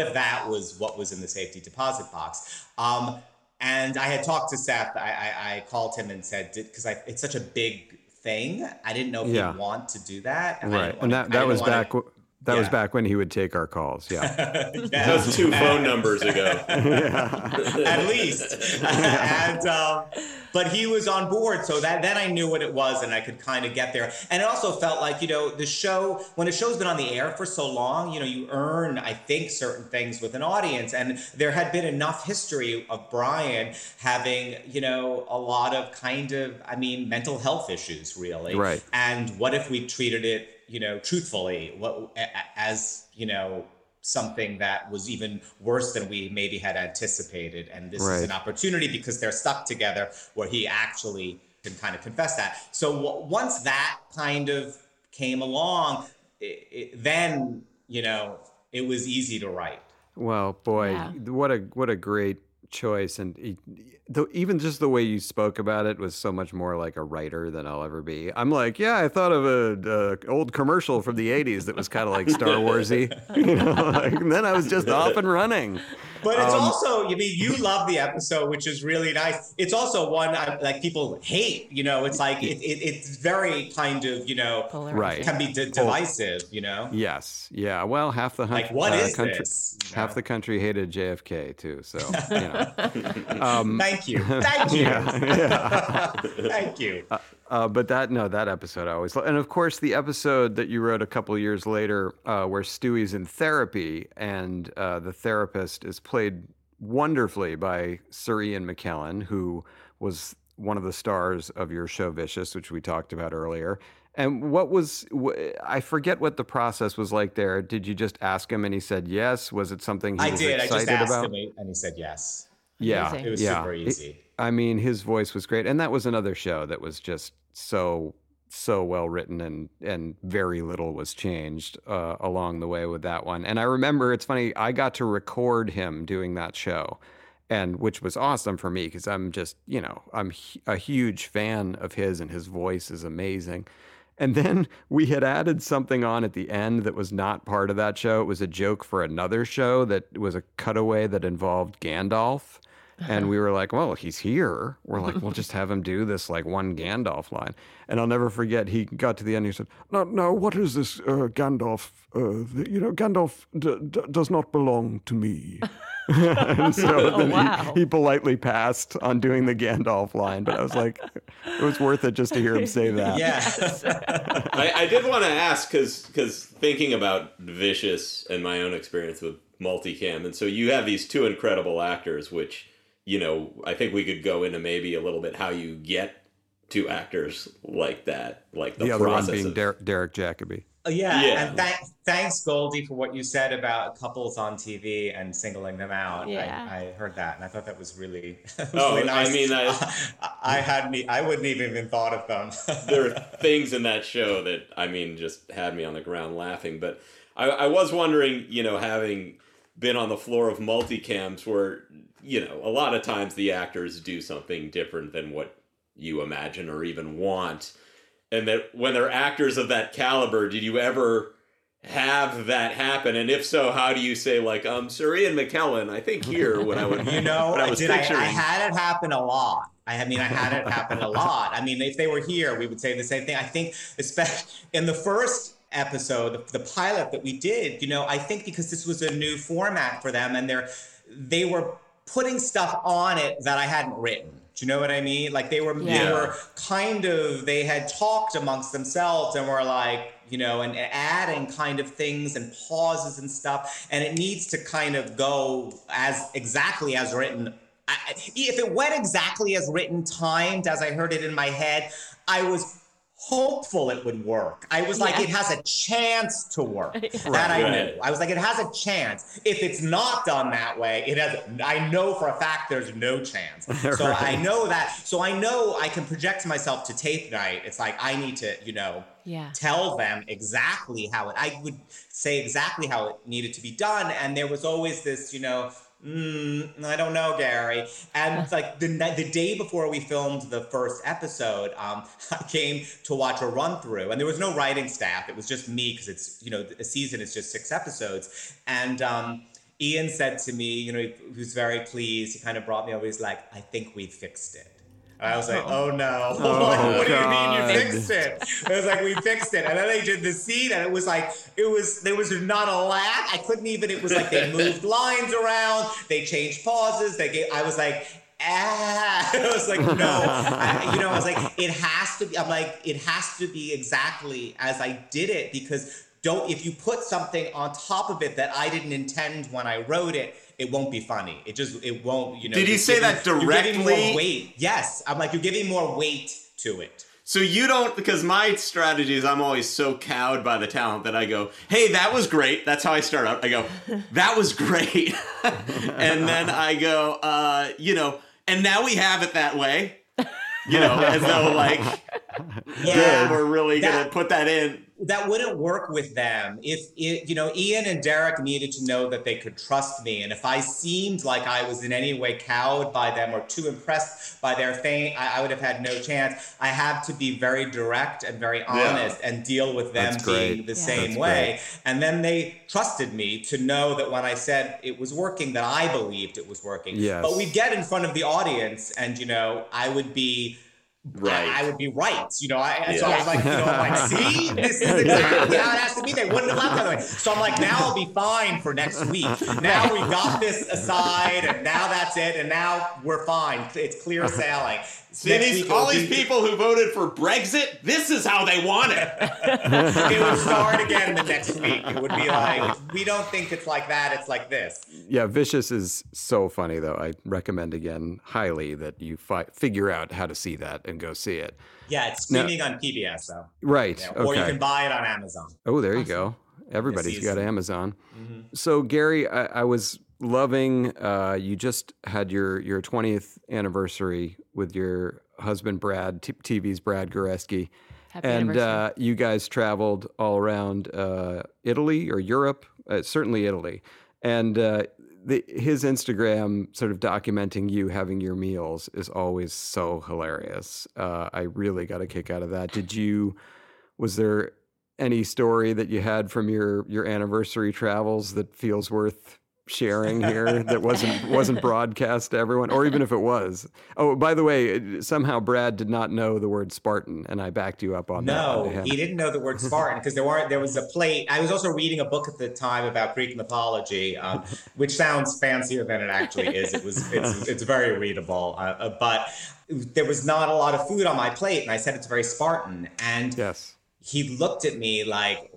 if that was what was in the safety deposit box? And I had talked to Seth. I called him and said, because it's such a big thing, I didn't know if he'd want to do that. And that was back That was back when he would take our calls. Yeah. That was 2 phone numbers ago. At least. And, but he was on board. So that then I knew what it was and I could kind of get there. And it also felt like, you know, the show, when a show's been on the air for so long, you know, you earn, I think, certain things with an audience. And there had been enough history of Brian having, you know, a lot of kind of, I mean, mental health issues, really. Right. And what if we treated it, you know, truthfully, what as, you know, something that was even worse than we maybe had anticipated. And this is an opportunity because they're stuck together where he actually can kind of confess that. So once that kind of came along, then, you know, it was easy to write. Well, boy, what a great choice. And even just the way you spoke about it was so much more like a writer than I'll ever be. I'm like, I thought of a old commercial from the 80s that was kind of like Star Warsy, you know, like, and then I was just off and running. But it's also, I mean, you love the episode, which is really nice. It's also one like people hate, you know, it's like it's very kind of, you know, can be divisive, you know? Yes. Yeah. Well, half the country, you know? Half the country hated JFK too. So, you know. Thank you. Thank you. But that episode I always love. And of course, the episode that you wrote a couple of years later where Stewie's in therapy and the therapist is played wonderfully by Sir Ian McKellen, who was one of the stars of your show Vicious, which we talked about earlier. And I forget what the process was like there. Did you just ask him and he said yes? Was it something he was excited about? I did. I just asked him and he said yes. Yeah. Amazing. It was super easy. I mean, his voice was great. And that was another show that was just so well written and very little was changed along the way with that one. And I remember, it's funny, I got to record him doing that show, and which was awesome for me because I'm just, you know, I'm a huge fan of his and his voice is amazing. And then we had added something on at the end that was not part of that show. It was a joke for another show that was a cutaway that involved Gandalf. And we were like, well, he's here. We're like, we'll just have him do this like one Gandalf line. And I'll never forget, he got to the end, he said, no, what is this Gandalf? Gandalf does not belong to me. And so then he politely passed on doing the Gandalf line. But I was like, it was worth it just to hear him say that. Yes. I did want to ask, because thinking about Vicious and my own experience with multicam, and so you have these two incredible actors, which... you know, I think we could go into maybe a little bit how you get to actors like that, like the process other one being of Derek Jacobi. And thanks, Goldie, for what you said about couples on TV and singling them out. Yeah. I heard that, and I thought that was really, really nice. I mean, I wouldn't even thought of them. There are things in that show that, I mean, just had me on the ground laughing. But I was wondering, you know, having been on the floor of multicams where, you know, a lot of times the actors do something different than what you imagine or even want. And that when they're actors of that caliber, did you ever have that happen? And if so, how do you say, like, Sir Ian McKellen, I think here when I would, you know, I had it happen a lot. I had it happen a lot. I mean, if they were here, we would say the same thing. I think, especially in the first episode, the pilot that we did, you know, I think because this was a new format for them and they were putting stuff on it that I hadn't written. Do you know what I mean? Like they were kind of, they had talked amongst themselves and were like, you know, and adding kind of things and pauses and stuff. And it needs to kind of go as exactly as written. If it went exactly as written, timed as I heard it in my head, I was hopeful it would work. I was like, it has a chance to work. That I knew. I was like, it has a chance. If it's not done that way, I know for a fact there's no chance. So I know that. So I know I can project myself to tape night. It's like, I need to, you know, tell them exactly how I would say exactly how it needed to be done. And there was always this, you know, I don't know, Gary. And it's like the day before we filmed the first episode, I came to watch a run through, and there was no writing staff. It was just me because it's, you know, a season is just 6 episodes. And Ian said to me, you know, he was very pleased. He kind of brought me over. He's like, I think we fixed it. And I was like, oh no. Oh, like, what do you mean you fixed it? I was like, we fixed it. And then they did the scene and there was not a laugh. I couldn't even, it was like they moved lines around, they changed pauses, I was like, I was like, no. I was like, it has to be exactly as I did it, because if you put something on top of it that I didn't intend when I wrote it, it won't be funny. It won't, Did he say that directly? You're giving more weight. Yes. I'm like, you're giving more weight to it. So you don't, because my strategy is I'm always so cowed by the talent that I go, hey, that was great. That's how I start out. I go, that was great. And then I go, and now we have it that way. As though like, yeah, we're really going to put that in. That wouldn't work with them. If Ian and Derek needed to know that they could trust me. And if I seemed like I was in any way cowed by them or too impressed by their fame, I would have had no chance. I have to be very direct and very honest and deal with them being the same way. And then they trusted me to know that when I said it was working, that I believed it was working. Yes. But we'd get in front of the audience and, I would be... Right. I would be right. So I was like, see, this is exactly how it has to be. They wouldn't have laughed that way. So I'm like, now I'll be fine for next week. Now we got this aside, and now that's it, and now we're fine. It's clear sailing. See, all these people who voted for Brexit, this is how they want it. It would start again the next week. It would be like, we don't think it's like that. It's like this. Yeah, Vicious is so funny, though. I recommend again highly that you figure out how to see that and go see it. Yeah, it's streaming on PBS, though. Right. Yeah. Okay. Or you can buy it on Amazon. Oh, there you go. Everybody's got Amazon. Mm-hmm. So, Gary, I was... loving, you just had your 20th anniversary with your husband, Brad, TV's Brad Goreski. Happy anniversary. You guys traveled all around Italy or Europe, certainly Italy. And his Instagram sort of documenting you having your meals is always so hilarious. I really got a kick out of that. Was there any story that you had from your anniversary travels that feels worth sharing here that wasn't broadcast to everyone, or even if it was? Oh, by the way, somehow Brad did not know the word Spartan, and I backed you up on that. No, he didn't know the word Spartan because there was a plate. I was also reading a book at the time about Greek mythology, which sounds fancier than it actually is. It's very readable, but there was not a lot of food on my plate, and I said it's very Spartan, and yes. He looked at me like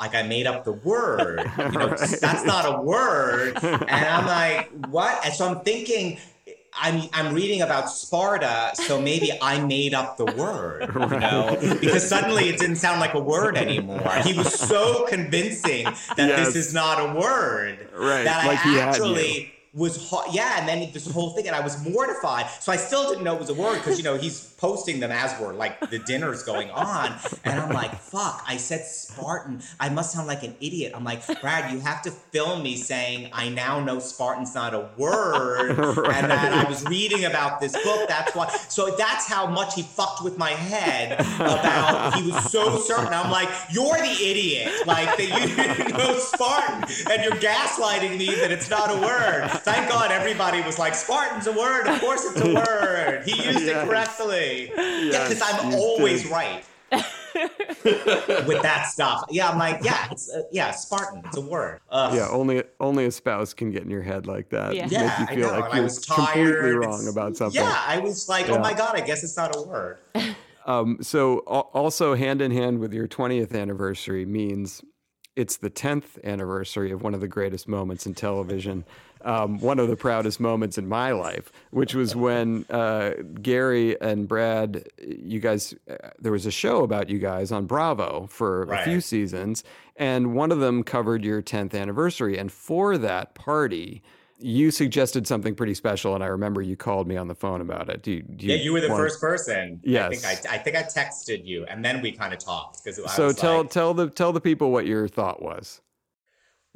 I made up the word. Right. That's not a word. And I'm like, what? And so I'm thinking, I'm reading about Sparta, so maybe I made up the word, because suddenly it didn't sound like a word anymore. He was so convincing that this is not a word that I actually was and then this whole thing, and I was mortified. So I still didn't know it was a word because he's posting them as we're the dinner's going on, and I'm like, fuck, I said Spartan. I must sound like an idiot. I'm like, Brad, you have to film me saying I now know Spartan's not a word, and that I was reading about this book. That's why. So that's how much he fucked with my head about. He was so certain. I'm like, you're the idiot, like that you didn't know Spartan, and you're gaslighting me that it's not a word. Thank God everybody was like, Spartan's a word. Of course it's a word. He used it correctly. Yeah, because I'm always right with that stuff. Yeah, I'm like, Spartan. It's a word. Ugh. Yeah, only a spouse can get in your head like that. Yeah, make you feel like you're completely wrong about something. Yeah, I was like, oh my God, I guess it's not a word. So also hand in hand with your 20th anniversary means it's the 10th anniversary of one of the greatest moments in television. One of the proudest moments in my life, which was when Gary and Brad, you guys, there was a show about you guys on Bravo for a few seasons, and one of them covered your 10th anniversary. And for that party, you suggested something pretty special, and I remember you called me on the phone about it. You were the first person. Yes, I think I texted you, and then we kind of talked. So tell the people what your thought was.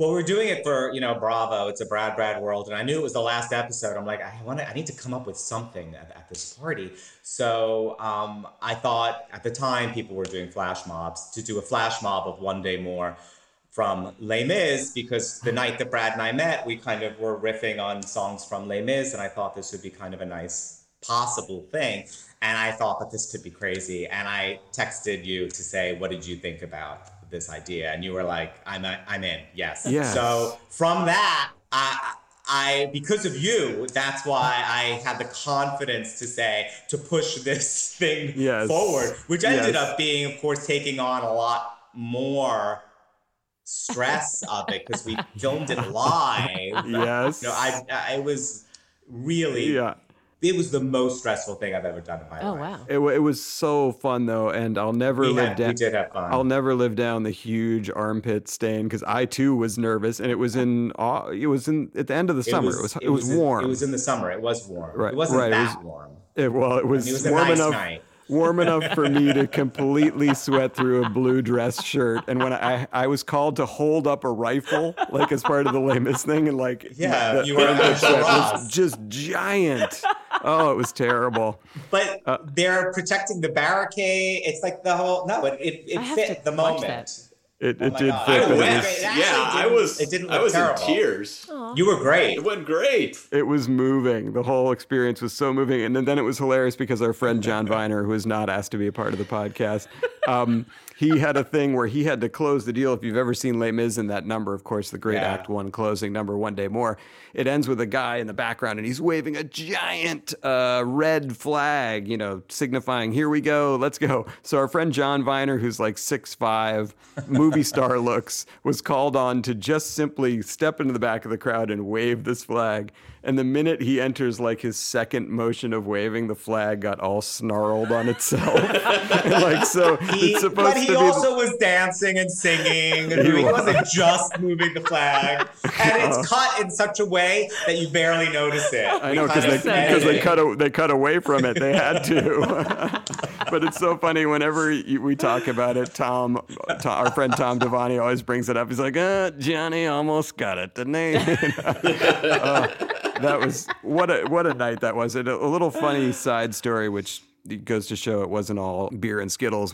Well, we're doing it for, Bravo. It's a Brad world. And I knew it was the last episode. I'm like, I need to come up with something at this party. So I thought at the time people were doing flash mobs, to do a flash mob of One Day More from Les Mis, because the night that Brad and I met, we kind of were riffing on songs from Les Mis. And I thought this would be kind of a nice possible thing. And I thought that this could be crazy. And I texted you to say, what did you think about this idea? And you were like, I'm in, yes. Yes. So from that, I because of you, that's why I had the confidence to say, to push this thing forward, which ended up being, of course, taking on a lot more stress of it because we filmed it live. Yes. You know, I was really... Yeah. It was the most stressful thing I've ever done in my life. Oh, wow. It was so fun, though, and I'll never live down. We did have fun. I'll never live down the huge armpit stain because I too was nervous, and it was at the end of the summer. It was warm. It was in the summer. It was warm. Right. It wasn't that warm. It was warm a nice enough. Night. Warm enough for me to completely sweat through a blue dress shirt. And when I was called to hold up a rifle, like as part of the lamest thing, and you were just giant. Oh, it was terrible. But they're protecting the barricade. It's like the whole it fit the moment. It did fit. I was in tears. Aww. You were great. It went great. It was moving. The whole experience was so moving. And then it was hilarious because our friend John Viner, who is not asked to be a part of the podcast, he had a thing where he had to close the deal. If you've ever seen Les Mis in that number, of course, the great Act One closing number, One Day More, it ends with a guy in the background and he's waving a giant red flag, signifying, here we go, let's go. So our friend John Viner, who's like 6'5", movie star looks, was called on to just simply step into the back of the crowd and wave this flag. And the minute he enters, like, his second motion of waving, the flag got all snarled on itself. He also was dancing and singing. He wasn't just moving the flag. And it's cut in such a way that you barely notice it. I know, because they cut away from it. They had to. But it's so funny. Whenever we talk about it, our friend Tom Devani always brings it up. He's like, Johnny almost got it, didn't he? That was what a night that was. And a little funny side story, which goes to show it wasn't all beer and Skittles.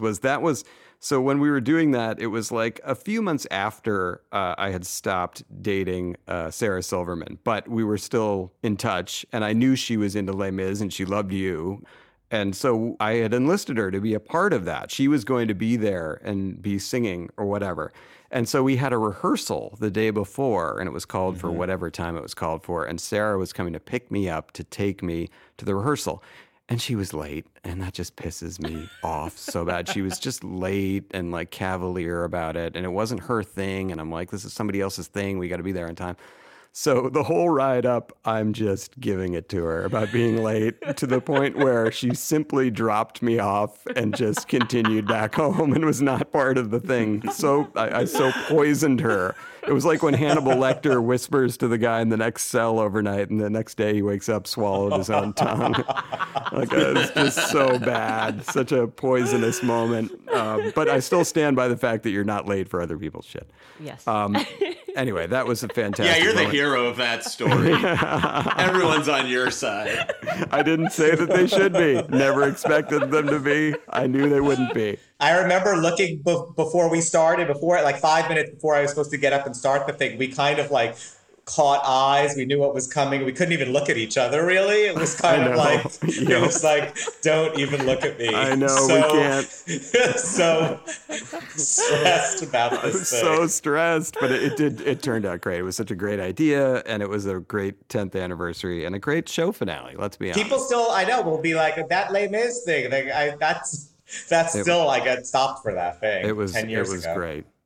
So when we were doing that, it was like a few months after I had stopped dating Sarah Silverman, but we were still in touch, and I knew she was into Les Mis and she loved you. And so I had enlisted her to be a part of that. She was going to be there and be singing or whatever. And so we had a rehearsal the day before, and it was called for whatever time it was called for. And Sarah was coming to pick me up to take me to the rehearsal. And she was late, and that just pisses me off so bad. She was just late and, like, cavalier about it. And it wasn't her thing. And I'm like, this is somebody else's thing. We got to be there on time. So the whole ride up, I'm just giving it to her about being late to the point where she simply dropped me off and just continued back home and was not part of the thing. So I so poisoned her. It was like when Hannibal Lecter whispers to the guy in the next cell overnight, and the next day he wakes up, swallowed his own tongue. It's just so bad. Such a poisonous moment. But I still stand by the fact that you're not laid for other people's shit. Yes. Anyway, that was a fantastic moment. Yeah, you're the hero of that story. Everyone's on your side. I didn't say that they should be. Never expected them to be. I knew they wouldn't be. I remember looking before we started, 5 minutes before I was supposed to get up and start the thing, we kind of caught eyes. We knew what was coming. We couldn't even look at each other, really. It was kind of it was like, don't even look at me. I know, we can't. So stressed about this thing. So stressed, but it turned out great. It was such a great idea, and it was a great 10th anniversary and a great show finale, let's be honest. People still, I know, will be like, that Les Mis thing, I got stopped for that thing. It was 10 years ago.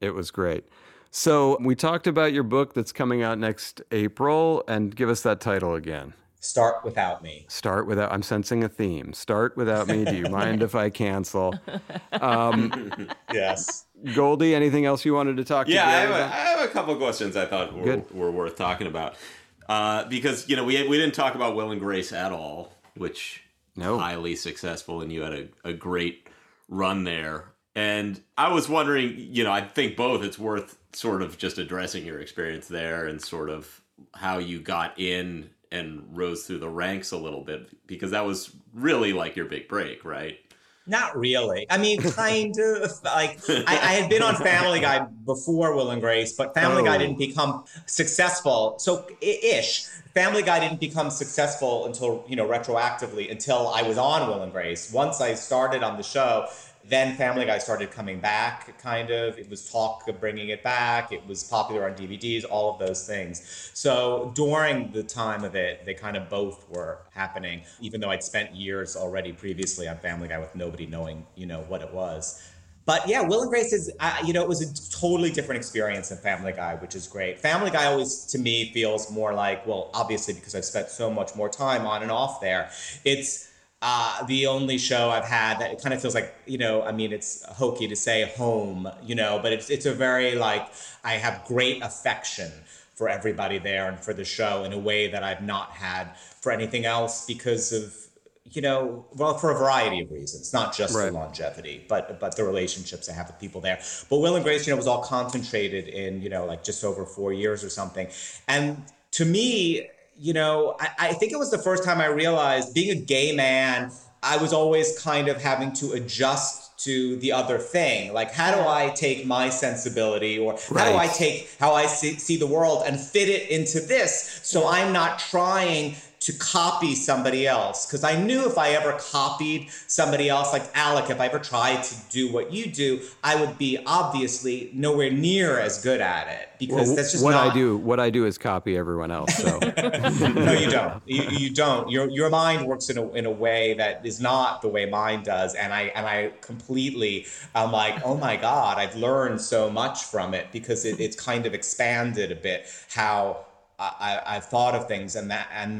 It was great. So we talked about your book that's coming out next April, and give us that title again. Start Without Me. I'm sensing a theme. Start Without Me. Do you mind if I cancel? Yes. Goldie, anything else you wanted to talk to me about? Yeah, I have a couple of questions I thought were worth talking about. Because, we didn't talk about Will and Grace at all, which highly successful, and you had a great run there. And I was wondering, I think both it's worth sort of just addressing your experience there and sort of how you got in and rose through the ranks a little bit, because that was really like your big break, right? Not really. I mean, kind of. Like, I had been on Family Guy before Will and Grace, but Family Guy didn't become successful. So, ish. Family Guy didn't become successful until, you know, retroactively, until I was on Will and Grace. Once I started on the show, then Family Guy started coming back, kind of. It was talk of bringing it back. It was popular on DVDs, all of those things. So during the time of it, they kind of both were happening, even though I'd spent years already previously on Family Guy with nobody knowing, you know, what it was. But yeah, Will and Grace is, you know, it was a totally different experience than Family Guy, which is great. Family Guy always, to me, feels more like, well, obviously, because I've spent so much more time on and off there, it's the only show I've had that it kind of feels like, you know, I mean, it's hokey to say home, you know, but it's a very, like, I have great affection for everybody there and for the show in a way that I've not had for anything else because of, you know, well, for a variety of reasons, not just the longevity, but the relationships I have with people there. But Will and Grace, you know, was all concentrated in, you know, like just over 4 years or something. And to me, you know, I think it was the first time I realized being a gay man, I was always kind of having to adjust to the other thing. Like, how do I take my sensibility or how do I take how I see the world and fit it into this so I'm not trying to copy somebody else? Because I knew if I ever copied somebody else, like Alec, if I ever tried to do what you do, I would be obviously nowhere near as good at it because that's just not... What I do is copy everyone else, so. No, you don't. You don't. Your mind works in a way that is not the way mine does, and I completely, I'm like, oh my God, I've learned so much from it because it's kind of expanded a bit how I've thought of things, and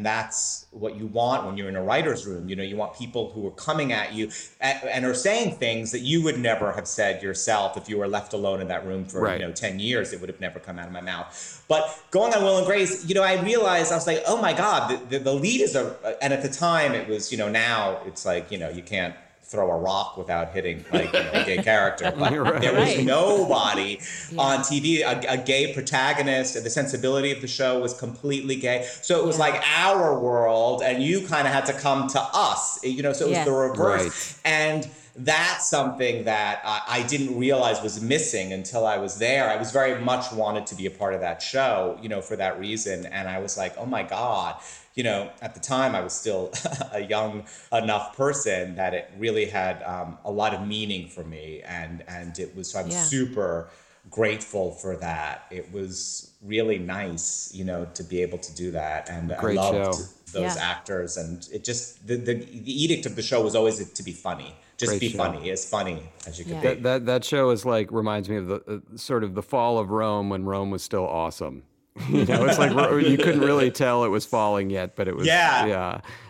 that's what you want when you're in a writer's room. You know, you want people who are coming at you and are saying things that you would never have said yourself if you were left alone in that room for, you know, 10 years. It would have never come out of my mouth. But going on Will and Grace, you know, I realized, I was like, oh my God, the lead is and at the time it was, you know, now it's like, you know, you can't throw a rock without hitting, like, you know, a gay character. But there was nobody on TV, a gay protagonist, and the sensibility of the show was completely gay. So it was like our world, and you kind of had to come to us, you know, so it was the reverse. Right. And that's something that I didn't realize was missing until I was there. I was very much wanted to be a part of that show, you know, for that reason. And I was like, oh my God. You know, at the time, I was still a young enough person that it really had a lot of meaning for me. And it was, so I'm super grateful for that. It was really nice, you know, to be able to do that. And great, I loved those actors. And it just, the edict of the show was always to be funny. Just great be show. Funny, as funny as you can be. That show is like, reminds me of the sort of the fall of Rome when Rome was still awesome. You know, it's like you couldn't really tell it was falling yet, but it was,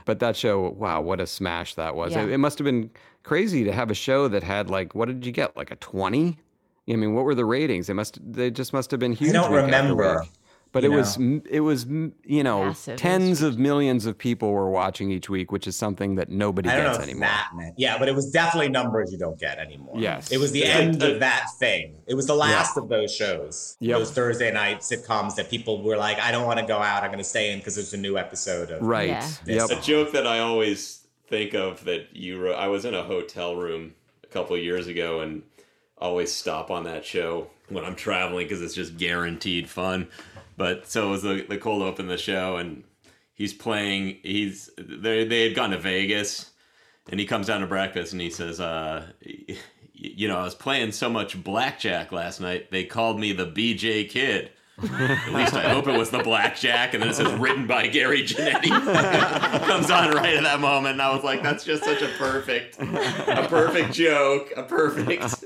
But that show, wow, what a smash that was. Yeah. It must have been crazy to have a show that had, like, what did you get? Like a 20? I mean, what were the ratings? They just must have been huge. I don't remember. But it was, you know, massive, tens of millions of people were watching each week, which is something that nobody gets anymore. That meant. Yeah, but it was definitely numbers you don't get anymore. Yes. It was the end of that thing. It was the last of those shows, those Thursday night sitcoms that people were like, I don't want to go out. I'm going to stay in because there's a new episode of this. A joke that I always think of that you wrote. I was in a hotel room a couple of years ago and always stop on that show when I'm traveling because it's just guaranteed fun. But so it was the cold open of the show, and he's playing. They had gone to Vegas, and he comes down to breakfast, and he says, "You know, I was playing so much blackjack last night. They called me the BJ Kid. At least I hope it was the blackjack." And then it says, "Written by Gary Janetti." Comes on right at that moment, and I was like, "That's just such a perfect joke, a perfect."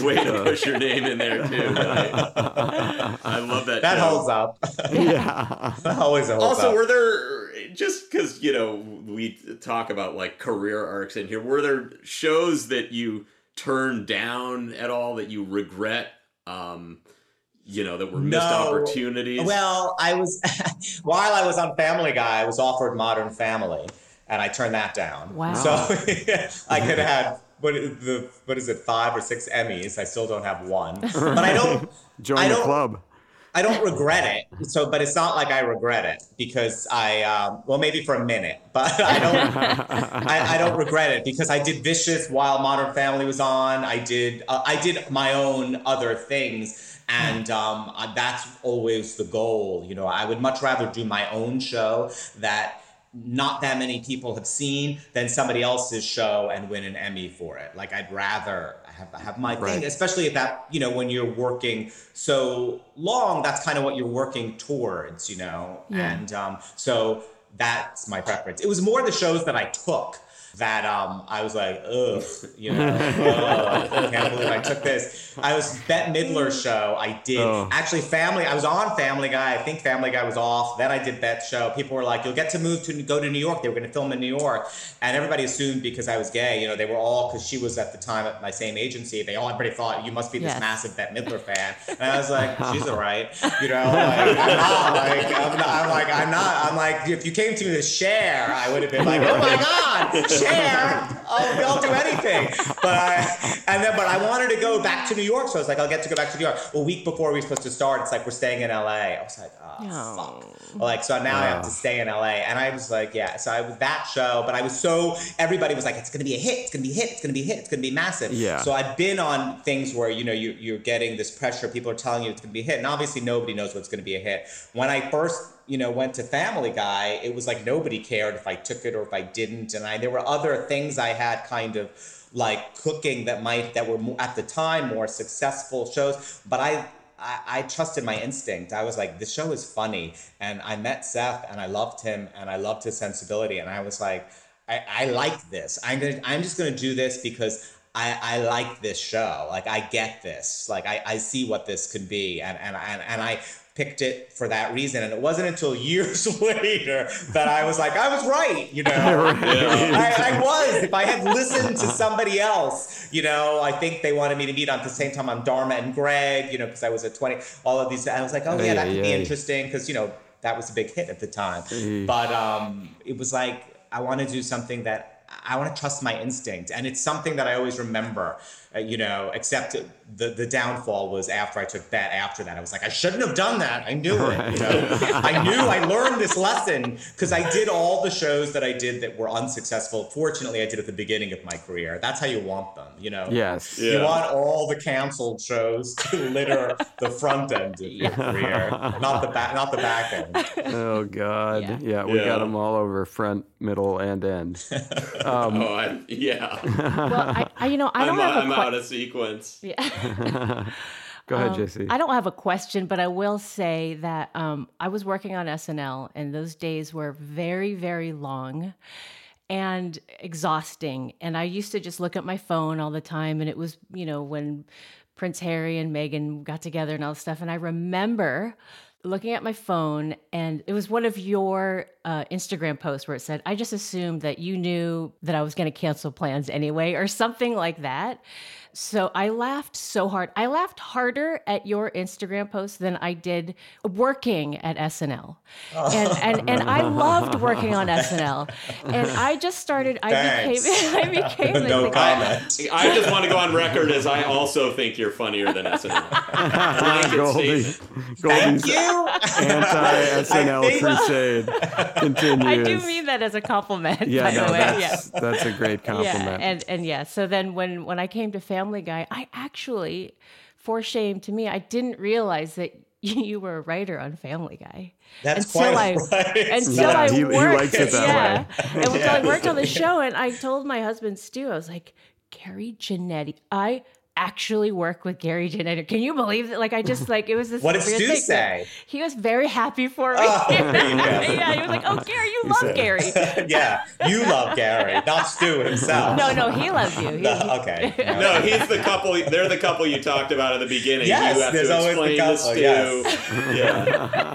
Way to push your name in there, too. I love that. That show holds up. That always holds up. Also, were there, just because, you know, we talk about, like, career arcs in here, were there shows that you turned down at all that you regret, you know, that were missed opportunities? Well, while I was on Family Guy, I was offered Modern Family, and I turned that down. Wow. So I could have had... What is it? 5 or 6 Emmys. I still don't have one. But I don't. Join the club. I don't regret it. So, but it's not like I regret it because I, well, maybe for a minute, but I don't, I don't regret it because I did Vicious while Modern Family was on. I did my own other things, and that's always the goal. You know, I would much rather do my own show that not that many people have seen than somebody else's show and win an Emmy for it. Like, I'd rather have my thing, especially at that, you know, when you're working so long, that's kind of what you're working towards, you know? Yeah. And so that's my preference. It was more the shows that I took that I was like, ugh, you know, I can't believe I took this. I was Bette Midler's show. I did actually Family. I was on Family Guy. I think Family Guy was off. Then I did Bette's show. People were like, you'll get to move to go to New York. They were going to film in New York. And everybody assumed because I was gay, you know, they were all, because she was at the time at my same agency. Everybody thought you must be this massive Bette Midler fan. And I was like, she's all right. You know, like, I'm like, if you came to me to share, I would have been like, oh my God, share. Oh, I'll do anything. But I wanted to go back to New York. So I was like, I'll get to go back to New York. A week before we were supposed to start, it's like, we're staying in LA. I was like, fuck. Like, so now I have to stay in LA. And I was like, yeah. So I was that show, but I was so, everybody was like, it's going to be a hit. It's going to be a hit. It's going to be a hit. It's going to be massive. Yeah. So I've been on things where, you know, you're getting this pressure. People are telling you it's going to be a hit. And obviously nobody knows what's going to be a hit. When I first, you know, went to Family Guy, it was like nobody cared if I took it or if I didn't. And there were other things I had kind of like cooking that were at the time more successful shows. But I trusted my instinct. I was like, this show is funny. And I met Seth and I loved him and I loved his sensibility. And I was like, I like this. I'm just going to do this because I like this show. Like, I get this. Like, I see what this could be. And I picked it for that reason. And it wasn't until years later that I was like, I was right, you know. I was. If I had listened to somebody else, you know, I think they wanted me to meet on at the same time on Dharma and Greg, you know, because I was at 20, all of these. And I was like, that could be interesting because, you know, that was a big hit at the time. Mm-hmm. But it was like, I want to do something that I want to trust my instinct. And it's something that I always remember, you know, except the downfall was after I took that. After that, I was like, I shouldn't have done that. I knew it. You know? I learned this lesson because I did all the shows that I did that were unsuccessful. Fortunately, I did at the beginning of my career. That's how you want them, you know? Yes. Yeah. You want all the canceled shows to litter the front end of your career, not the back end. Oh, God. Yeah, we got them all over front, middle, and end. Well, I'm out of sequence. Yeah. Go ahead, JC. I don't have a question, but I will say that I was working on SNL, and those days were very, very long and exhausting. And I used to just look at my phone all the time, and it was, you know, when Prince Harry and Meghan got together and all this stuff. And I remember looking at my phone, and it was one of your Instagram posts where it said, I just assumed that you knew that I was going to cancel plans anyway, or something like that. So I laughed so hard. I laughed harder at your Instagram post than I did working at SNL. And I loved working on SNL. And I just started, I became no comment. I just want to go on record as I also think you're funnier than SNL. Goldie's anti-SNL crusade continues. I do mean that as a compliment, by the way. That's a great compliment. So then when I came to Family Guy, I actually, for shame to me, I didn't realize that you were a writer on Family Guy. That's quite right. Until I worked on the show, and I told my husband, Stu, I was like, Gary Janetti, I actually work with Gary Janetti. Can you believe that? Like, I just, like, it was this. What did Stu say? He was very happy for me. Oh, yeah, he was like, oh, Gary, you love Gary. Yeah, you love Gary, not Stu himself. No, he loves you. Okay. No, he's the couple. They're the couple you talked about at the beginning. Yes, you have there's to always the couple. Stu. Yes.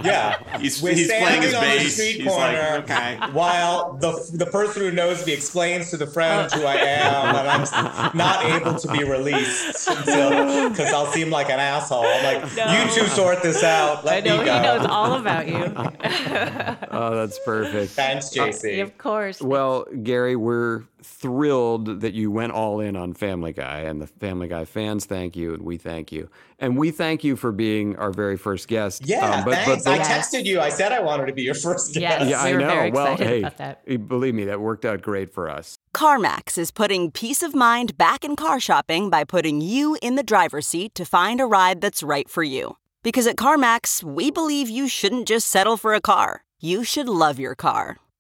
Yeah. He's playing his bass. He's corner, like, okay. While the person who knows me explains to the friend who I am, and I'm not able to be released. because I'll seem like an asshole. I'm like, no. You two sort this out. Let I know me go. He knows all about you. Oh, that's perfect. Thanks, JC. Of course. Well, Gary, we're thrilled that you went all in on Family Guy, and the Family Guy fans thank you, and we thank you. And we thank you for being our very first guest. Yeah, thanks. I texted you. I said I wanted to be your first guest. Yeah, I know. Very well, hey, about that. Believe me, that worked out great for us. CarMax is putting peace of mind back in car shopping by putting you in the driver's seat to find a ride that's right for you. Because at CarMax, we believe you shouldn't just settle for a car. You should love your car.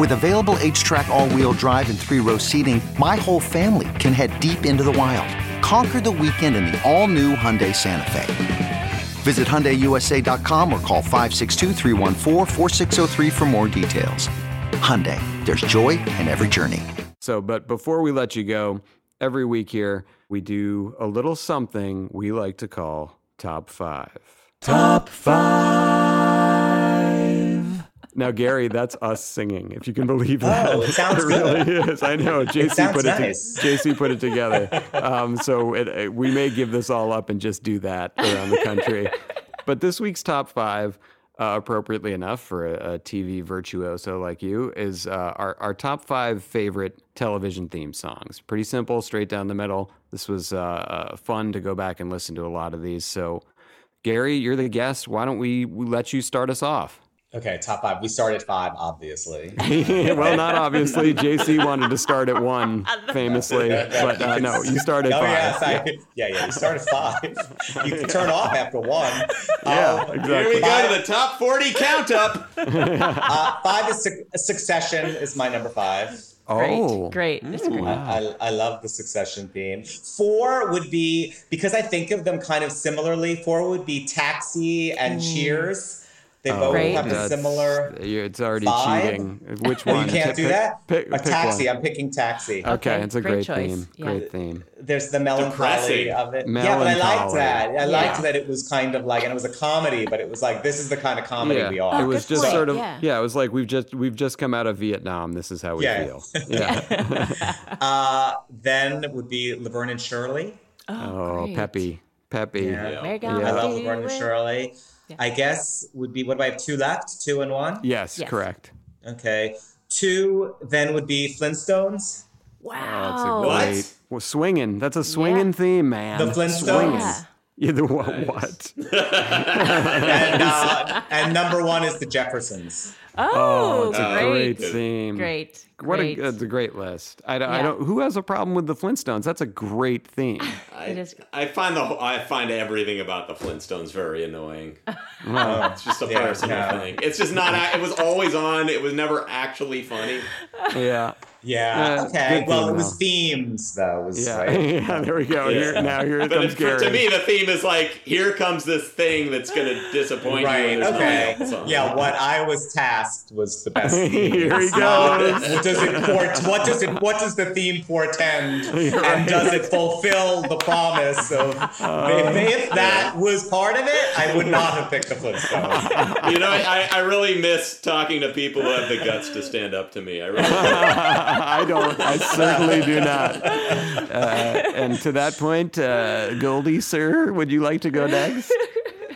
With available H-Track all-wheel drive and 3-row seating, my whole family can head deep into the wild. Conquer the weekend in the all-new Hyundai Santa Fe. Visit HyundaiUSA.com or call 562-314-4603 for more details. Hyundai, there's joy in every journey. So, but before we let you go, every week here, we do a little something we like to call Top 5. Top 5. Now, Gary, that's us singing, if you can believe that. Oh, it sounds good. It really is. I know. JC put it together. So we may give this all up and just do that around the country. But this week's Top 5, appropriately enough for a TV virtuoso like you, is our top 5 favorite television theme songs. Pretty simple, straight down the middle. This was fun to go back and listen to a lot of these. So, Gary, you're the guest. Why don't we let you start us off? Okay, top 5. We start at 5, obviously. Well, not obviously. JC wanted to start at 1, famously. But no, you start at 5. Yes, you start at 5. You can turn off after 1. Yeah, exactly. Here we go to the top 40 count up. 5 is Succession is my number 5. Oh, great. That's great. I love the Succession theme. 4 would be, because I think of them kind of similarly, 4 would be Taxi and Cheers. They both have a similar. It's already vibe. Cheating. Which one? You can't do that? Pick Taxi. One. I'm picking Taxi. Okay, it's a great theme. Yeah. Great theme. There's the melancholy of it. Melancholy. Yeah, but I liked that. I liked that it was kind of like, and it was a comedy, but it was like, this is the kind of comedy we are. It was just sort of, it was like, we've just come out of Vietnam. This is how we feel. Yeah. Then it would be Laverne and Shirley. Oh, Peppy. Yeah. I love Laverne and Shirley. Yeah. I guess would be, what do I have 2 left? 2 and 1? Yes, correct. Okay. 2 then would be Flintstones. Wow. Oh, that's a great, well, swinging. That's a swinging theme, man. The Flintstones. Yeah. What? and number 1 is the Jeffersons. Oh, it's a great theme. Great. It's a great list. I don't. Who has a problem with the Flintstones? That's a great theme. I find everything about the Flintstones very annoying. It's just a personal thing. It's just not. It was always on. It was never actually funny. Yeah. Yeah. Okay. Well, it was themes, though. There we go. Yeah. Here comes Gary. To me, the theme is like, here comes this thing that's going to disappoint you. Right. Okay. Yeah. What I was tasked was the best theme. Here he goes. What does the theme portend? And does it fulfill the promise of? If that was part of it, I would not have picked the Flintstones. I really miss talking to people who have the guts to stand up to me. I really do. I don't. I certainly do not. And to that point, Goldie, sir, would you like to go next?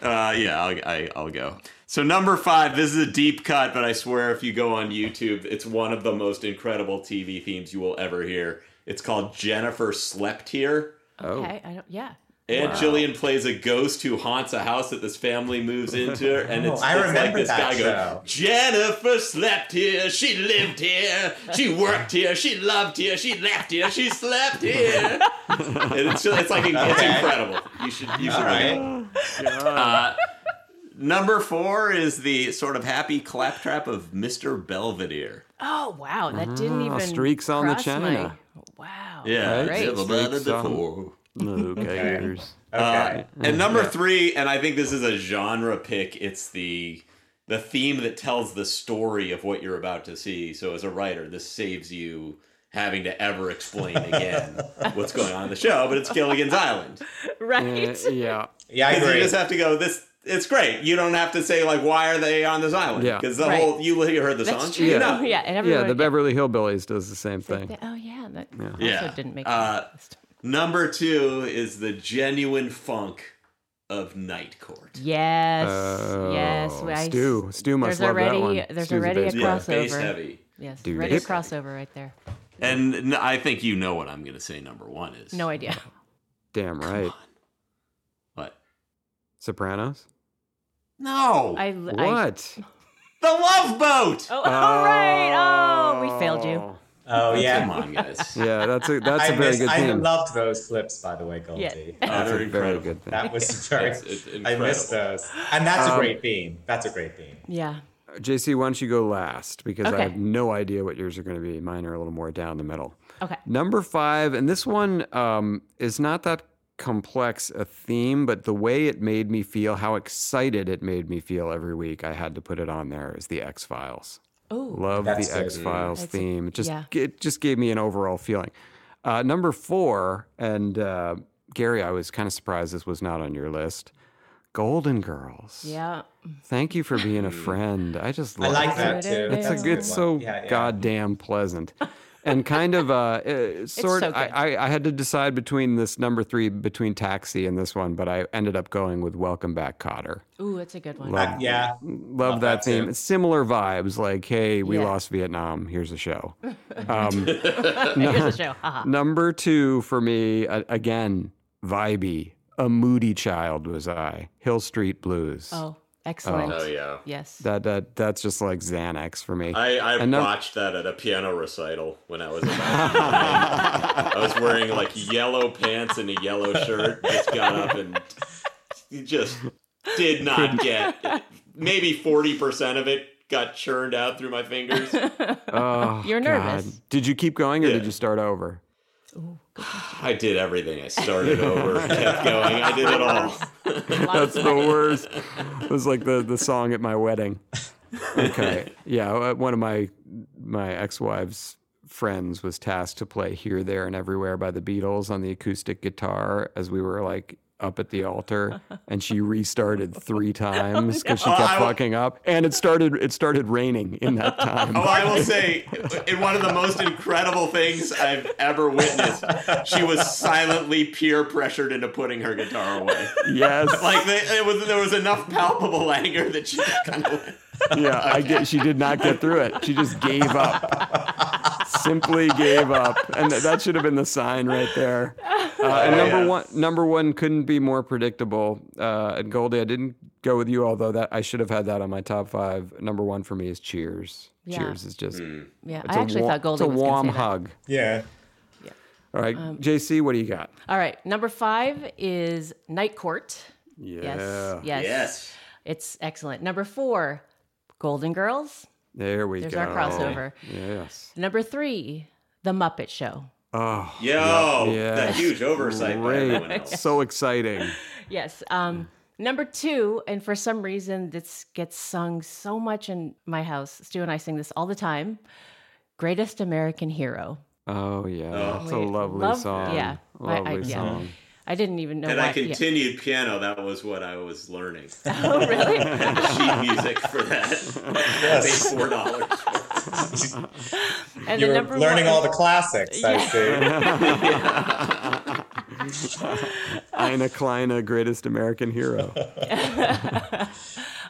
I'll go. So number 5, this is a deep cut, but I swear if you go on YouTube, it's one of the most incredible TV themes you will ever hear. It's called Jennifer Slept Here. Okay. Aunt Jillian plays a ghost who haunts a house that this family moves into, and it's like this guy goes, Jennifer slept here, she lived here, she worked here, she loved here, she left here, she slept here. And it's like it's incredible. You should read it. Number 4 is the sort of happy claptrap of Mr. Belvedere. Oh wow, that didn't even Streaks on the China. Wow. Yeah, right? Never been before. Who cares? Okay. And number three, and I think this is a genre pick, it's the theme that tells the story of what you're about to see. So as a writer, this saves you having to ever explain again what's going on in the show, but it's Gilligan's Island. Right. Yeah. Yeah, I agree. You just have to go, this, it's great. You don't have to say, like, why are they on this island? Yeah. Because the whole, you heard the song. That's true. You know. Yeah. And everyone, the Beverly Hillbillies does the same thing. Like, That also didn't make sense. Number two is the genuine funk of Night Court. Yes. Stu must love that one. There's already a crossover. Yeah, bass heavy. Yes, already a crossover right there. And I think you know what I'm going to say number one is. No idea. Damn right. Come on. What? Sopranos? No. What? The Love Boat! Oh, right. Oh, we failed you. Oh, yeah. Come on, guys. Yeah, that's a very good thing. I loved those flips, by the way, Goldie. Yeah. That's a very good thing. That was very... I missed those. And that's a great theme. That's a great theme. Yeah. JC, why don't you go last? Because I have no idea what yours are going to be. Mine are a little more down the middle. Okay. Number five, and this one is not that complex a theme, but the way it made me feel, how excited it made me feel every week, I had to put it on there, is the X-Files. Oh, love the X-Files theme. It just gave me an overall feeling. Number four, and Gary, I was kind of surprised this was not on your list. Golden Girls. Yeah. Thank you for being a friend. I just love that too. It's goddamn pleasant. And kind of I had to decide between this number three, between Taxi and this one, but I ended up going with Welcome Back, Kotter. Ooh, that's a good one. Love that theme. Too. Similar vibes, like, hey, we lost Vietnam. Here's a show. Here's a show. Uh-huh. Number two for me, again, vibey. A moody child was I. Hill Street Blues. Oh, excellent. Oh, yeah. Yes. That's just like Xanax for me. I watched that at a piano recital when I was about I was wearing like yellow pants and a yellow shirt. Just got up and just did not get maybe 40% of it. Got churned out through my fingers. Oh, you're nervous. God. Did you keep going or did you start over? Ooh, I did everything. I started over, kept going. I did it all. That's the worst. It was like the song at my wedding. Okay. Yeah, one of my ex-wife's friends was tasked to play Here, There, and Everywhere by the Beatles on the acoustic guitar as we were like up at the altar, and she restarted 3 times because she kept fucking up, and it started raining in that time. Oh, I will say, in one of the most incredible things I've ever witnessed, she was silently peer pressured into putting her guitar away. Yes, like there was enough palpable anger that she kind of went. Yeah, okay. She did not get through it. She just gave up. Simply gave up. And that should have been the sign right there. And number one couldn't be more predictable. And Goldie, I didn't go with you, although that I should have had that on my top 5. Number one for me is Cheers. Yeah. Cheers is just... Yeah, I actually thought Goldie was going to say that. It's a warm hug. Yeah. Yeah. All right, JC, what do you got? All right, number 5 is Night Court. Yeah. Yes. It's excellent. Number 4... Golden Girls. There's our crossover. Yes. Number 3, The Muppet Show. Oh, that huge oversight by everyone else. So exciting. Yes. Number 2, and for some reason this gets sung so much in my house. Stu and I sing this all the time. Greatest American Hero. Oh yeah, that's a lovely song. Yeah, lovely song. I didn't even know. And I continued piano. That was what I was learning. Oh, really? Sheet music for that. Yes. I paid $4. And you were learning all the classics, I see. Ina Kleina, Greatest American Hero.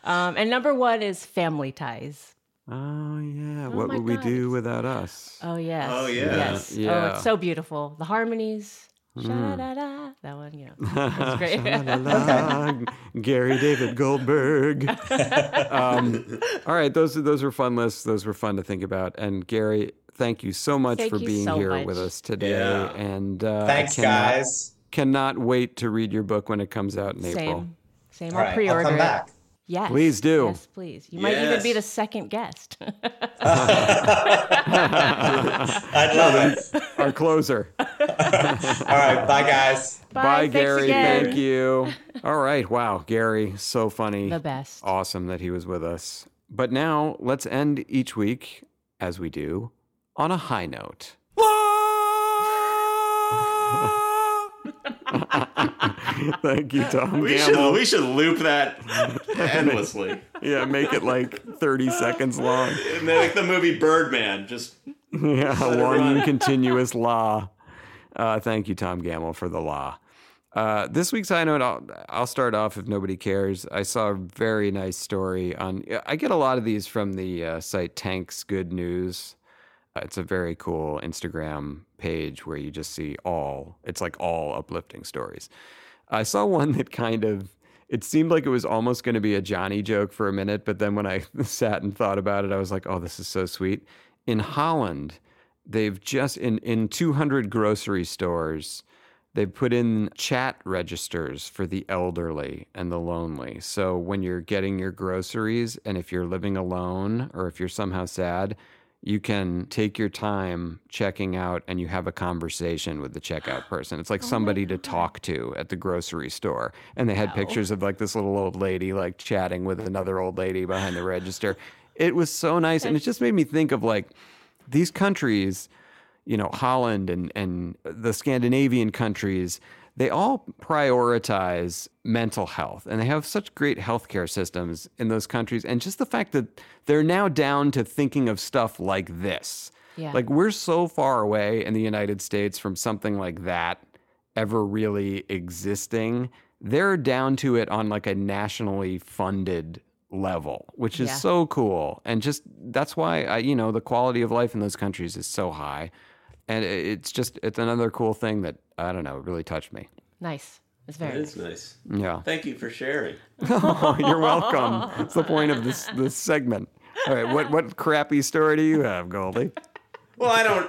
And number 1 is Family Ties. Oh, yeah. What would we do without us? Oh, yes. Oh, yeah. Yes. Yeah. Oh, it's so beautiful. The harmonies. Sha-da-da. That one, that's great. Gary David Goldberg. All right, those were fun lists. Those were fun to think about. And Gary, thank you so much for being here with us today. Yeah. And thanks, guys. Cannot wait to read your book when it comes out in April. Same. I'll pre-order. I'll come back. Yes. Please do. Yes, please. You might even be the second guest. I love it. Our closer. All right. Bye, guys. Bye Gary. Again. Thank you. All right. Wow. Gary, so funny. The best. Awesome that he was with us. But now let's end each week, as we do, on a high note. Thank you, Tom. We should loop that endlessly. Yeah, make it like 30 seconds long. Like the movie Birdman. Just one continuous la. Thank you, Tom Gamble, for the la. This week's high note, I'll start off if nobody cares. I saw a very nice story on. I get a lot of these from the site Tank's Good News. It's a very cool Instagram page where you just see all uplifting stories. I saw one that it seemed like it was almost going to be a Johnny joke for a minute, but then when I sat and thought about it, I was like, oh, this is so sweet. In Holland, they've just, in 200 grocery stores, they've put in chat registers for the elderly and the lonely. So when you're getting your groceries and if you're living alone or if you're somehow sad, you can take your time checking out and you have a conversation with the checkout person. It's like somebody to talk to at the grocery store. And they had pictures of like this little old lady like chatting with another old lady behind the register. It was so nice. And it just made me think of like these countries, you know, Holland and the Scandinavian countries, they all prioritize mental health and they have such great healthcare systems in those countries. And just the fact that they're now down to thinking of stuff like this. Yeah. Like we're so far away in the United States from something like that ever really existing. They're down to it on like a nationally funded level, which is so cool. And just that's why, the quality of life in those countries is so high. And it's another cool thing that, I don't know, it really touched me. Nice. It's very nice. It is nice. Yeah. Thank you for sharing. Oh, you're welcome. That's the point of this segment. All right, what crappy story do you have, Goldie? Well,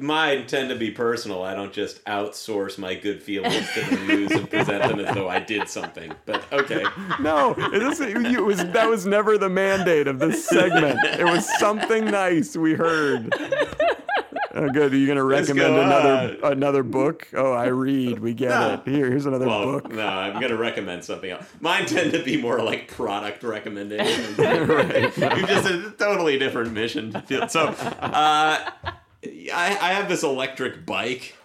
mine tend to be personal. I don't just outsource my good feelings to the news and present them as though I did something. But okay. No, that was never the mandate of this segment. It was something nice we heard. Oh, good. Are you going to recommend another book? Oh, I read. We get it. Here's another book. No, I'm going to recommend something else. Mine tend to be more like product recommendations. Right. You're just a totally different mission to feel. So I have this electric bike,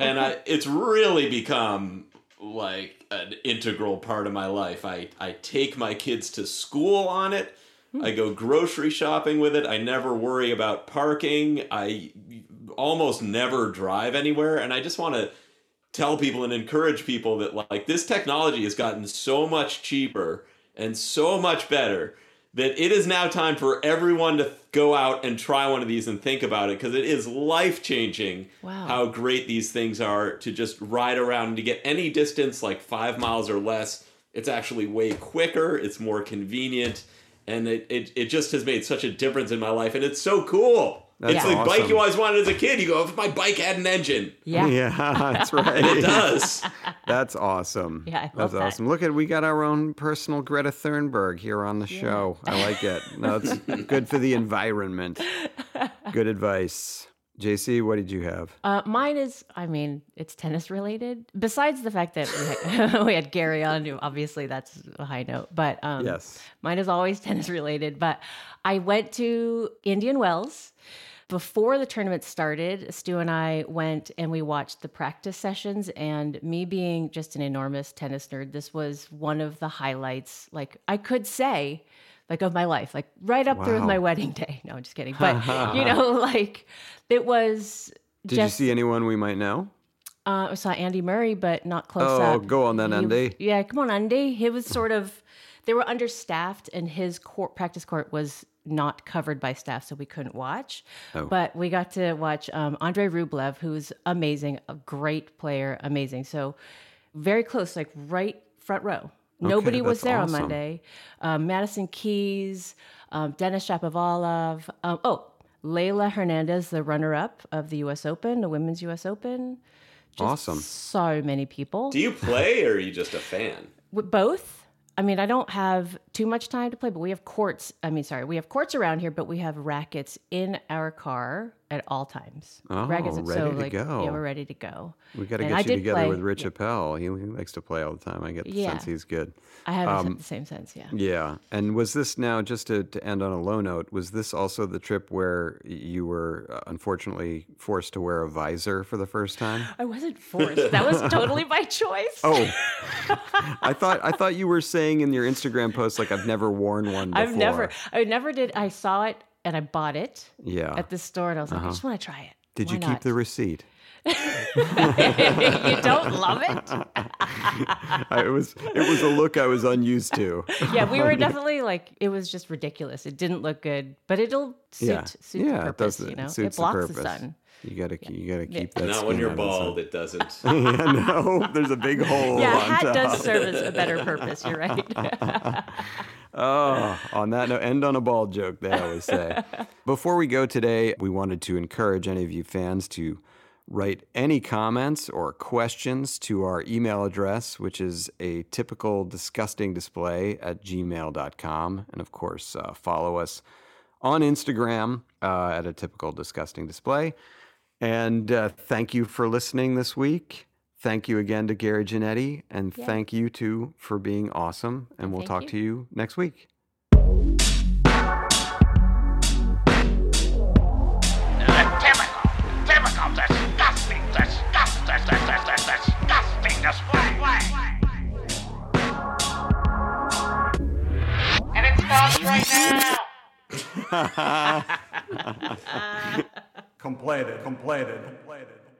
and it's really become like an integral part of my life. I take my kids to school on it. I go grocery shopping with it. I never worry about parking. I almost never drive anywhere. And I just want to tell people and encourage people that like this technology has gotten so much cheaper and so much better that it is now time for everyone to go out and try one of these and think about it because it is life-changing how great these things are to just ride around and to get any distance like 5 miles or less. It's actually way quicker. It's more convenient. And it just has made such a difference in my life. And it's so cool. It's the bike you always wanted as a kid. You go, if my bike had an engine. Yeah. Yeah, that's right. And it does. That's awesome. Yeah, I love that. That's awesome. Look, we got our own personal Greta Thunberg here on the show. I like it. No, it's good for the environment. Good advice. JC, what did you have? Mine is, it's tennis related. Besides the fact that we had Gary on, obviously that's a high note, but mine is always tennis related. But I went to Indian Wells. Before the tournament started, Stu and I went and we watched the practice sessions, and me being just an enormous tennis nerd, this was one of the highlights, like I could say, like of my life, like right up through my wedding day. No, I'm just kidding. But, like it was just... Did you see anyone we might know? I saw Andy Murray, but not close up. Oh, go on then, Andy. Yeah, come on, Andy. He was sort of... They were understaffed and his practice court was not covered by staff, so we couldn't watch. Oh. But we got to watch Andrei Rublev, who's amazing, a great player, amazing. So very close, like right front row. Nobody was there on Monday. Madison Keys, Denis Shapovalov. Leyla Hernandez, the runner-up of the U.S. Open, the Women's U.S. Open. Just awesome. So many people. Do you play or are you just a fan? Both. I mean, I don't have too much time to play, but we have courts. I mean, sorry, we have courts around here, but we have rackets in our car at all times. Oh, rackets, ready so, to like, go. Yeah, we're ready to go. We got to get you together with Rich Appel. Yeah. He likes to play all the time. I get the sense he's good. I have the same sense, yeah. Yeah. And was this now, just to end on a low note, was this also the trip where you were unfortunately forced to wear a visor for the first time? I wasn't forced. That was totally by choice. Oh. I thought you were saying in your Instagram post, like, I've never worn one before. I never did. I saw it and I bought it at the store, and I was like, I just want to try it. Did Why you not? Keep the receipt? You don't love it? It was a look I was unused to. Yeah, we were definitely like, it was just ridiculous. It didn't look good, but it'll suit the purpose. It does, you know? It blocks the sun. You gotta keep that. Not when you're bald, it doesn't. There's a big hole. Yeah, a hat on top. Does serve as a better purpose. You're right. Oh, on that note, end on a bald joke, they always say. Before we go today, we wanted to encourage any of you fans to write any comments or questions to our email address, which is atypicaldisgustingdisplay@gmail.com. And of course, follow us on Instagram at atypicaldisgustingdisplay. And thank you for listening this week. Thank you again to Gary Janetti, and thank you too for being awesome. And we'll talk to you next week. Typical, disgusting display. And it starts right now. Completed.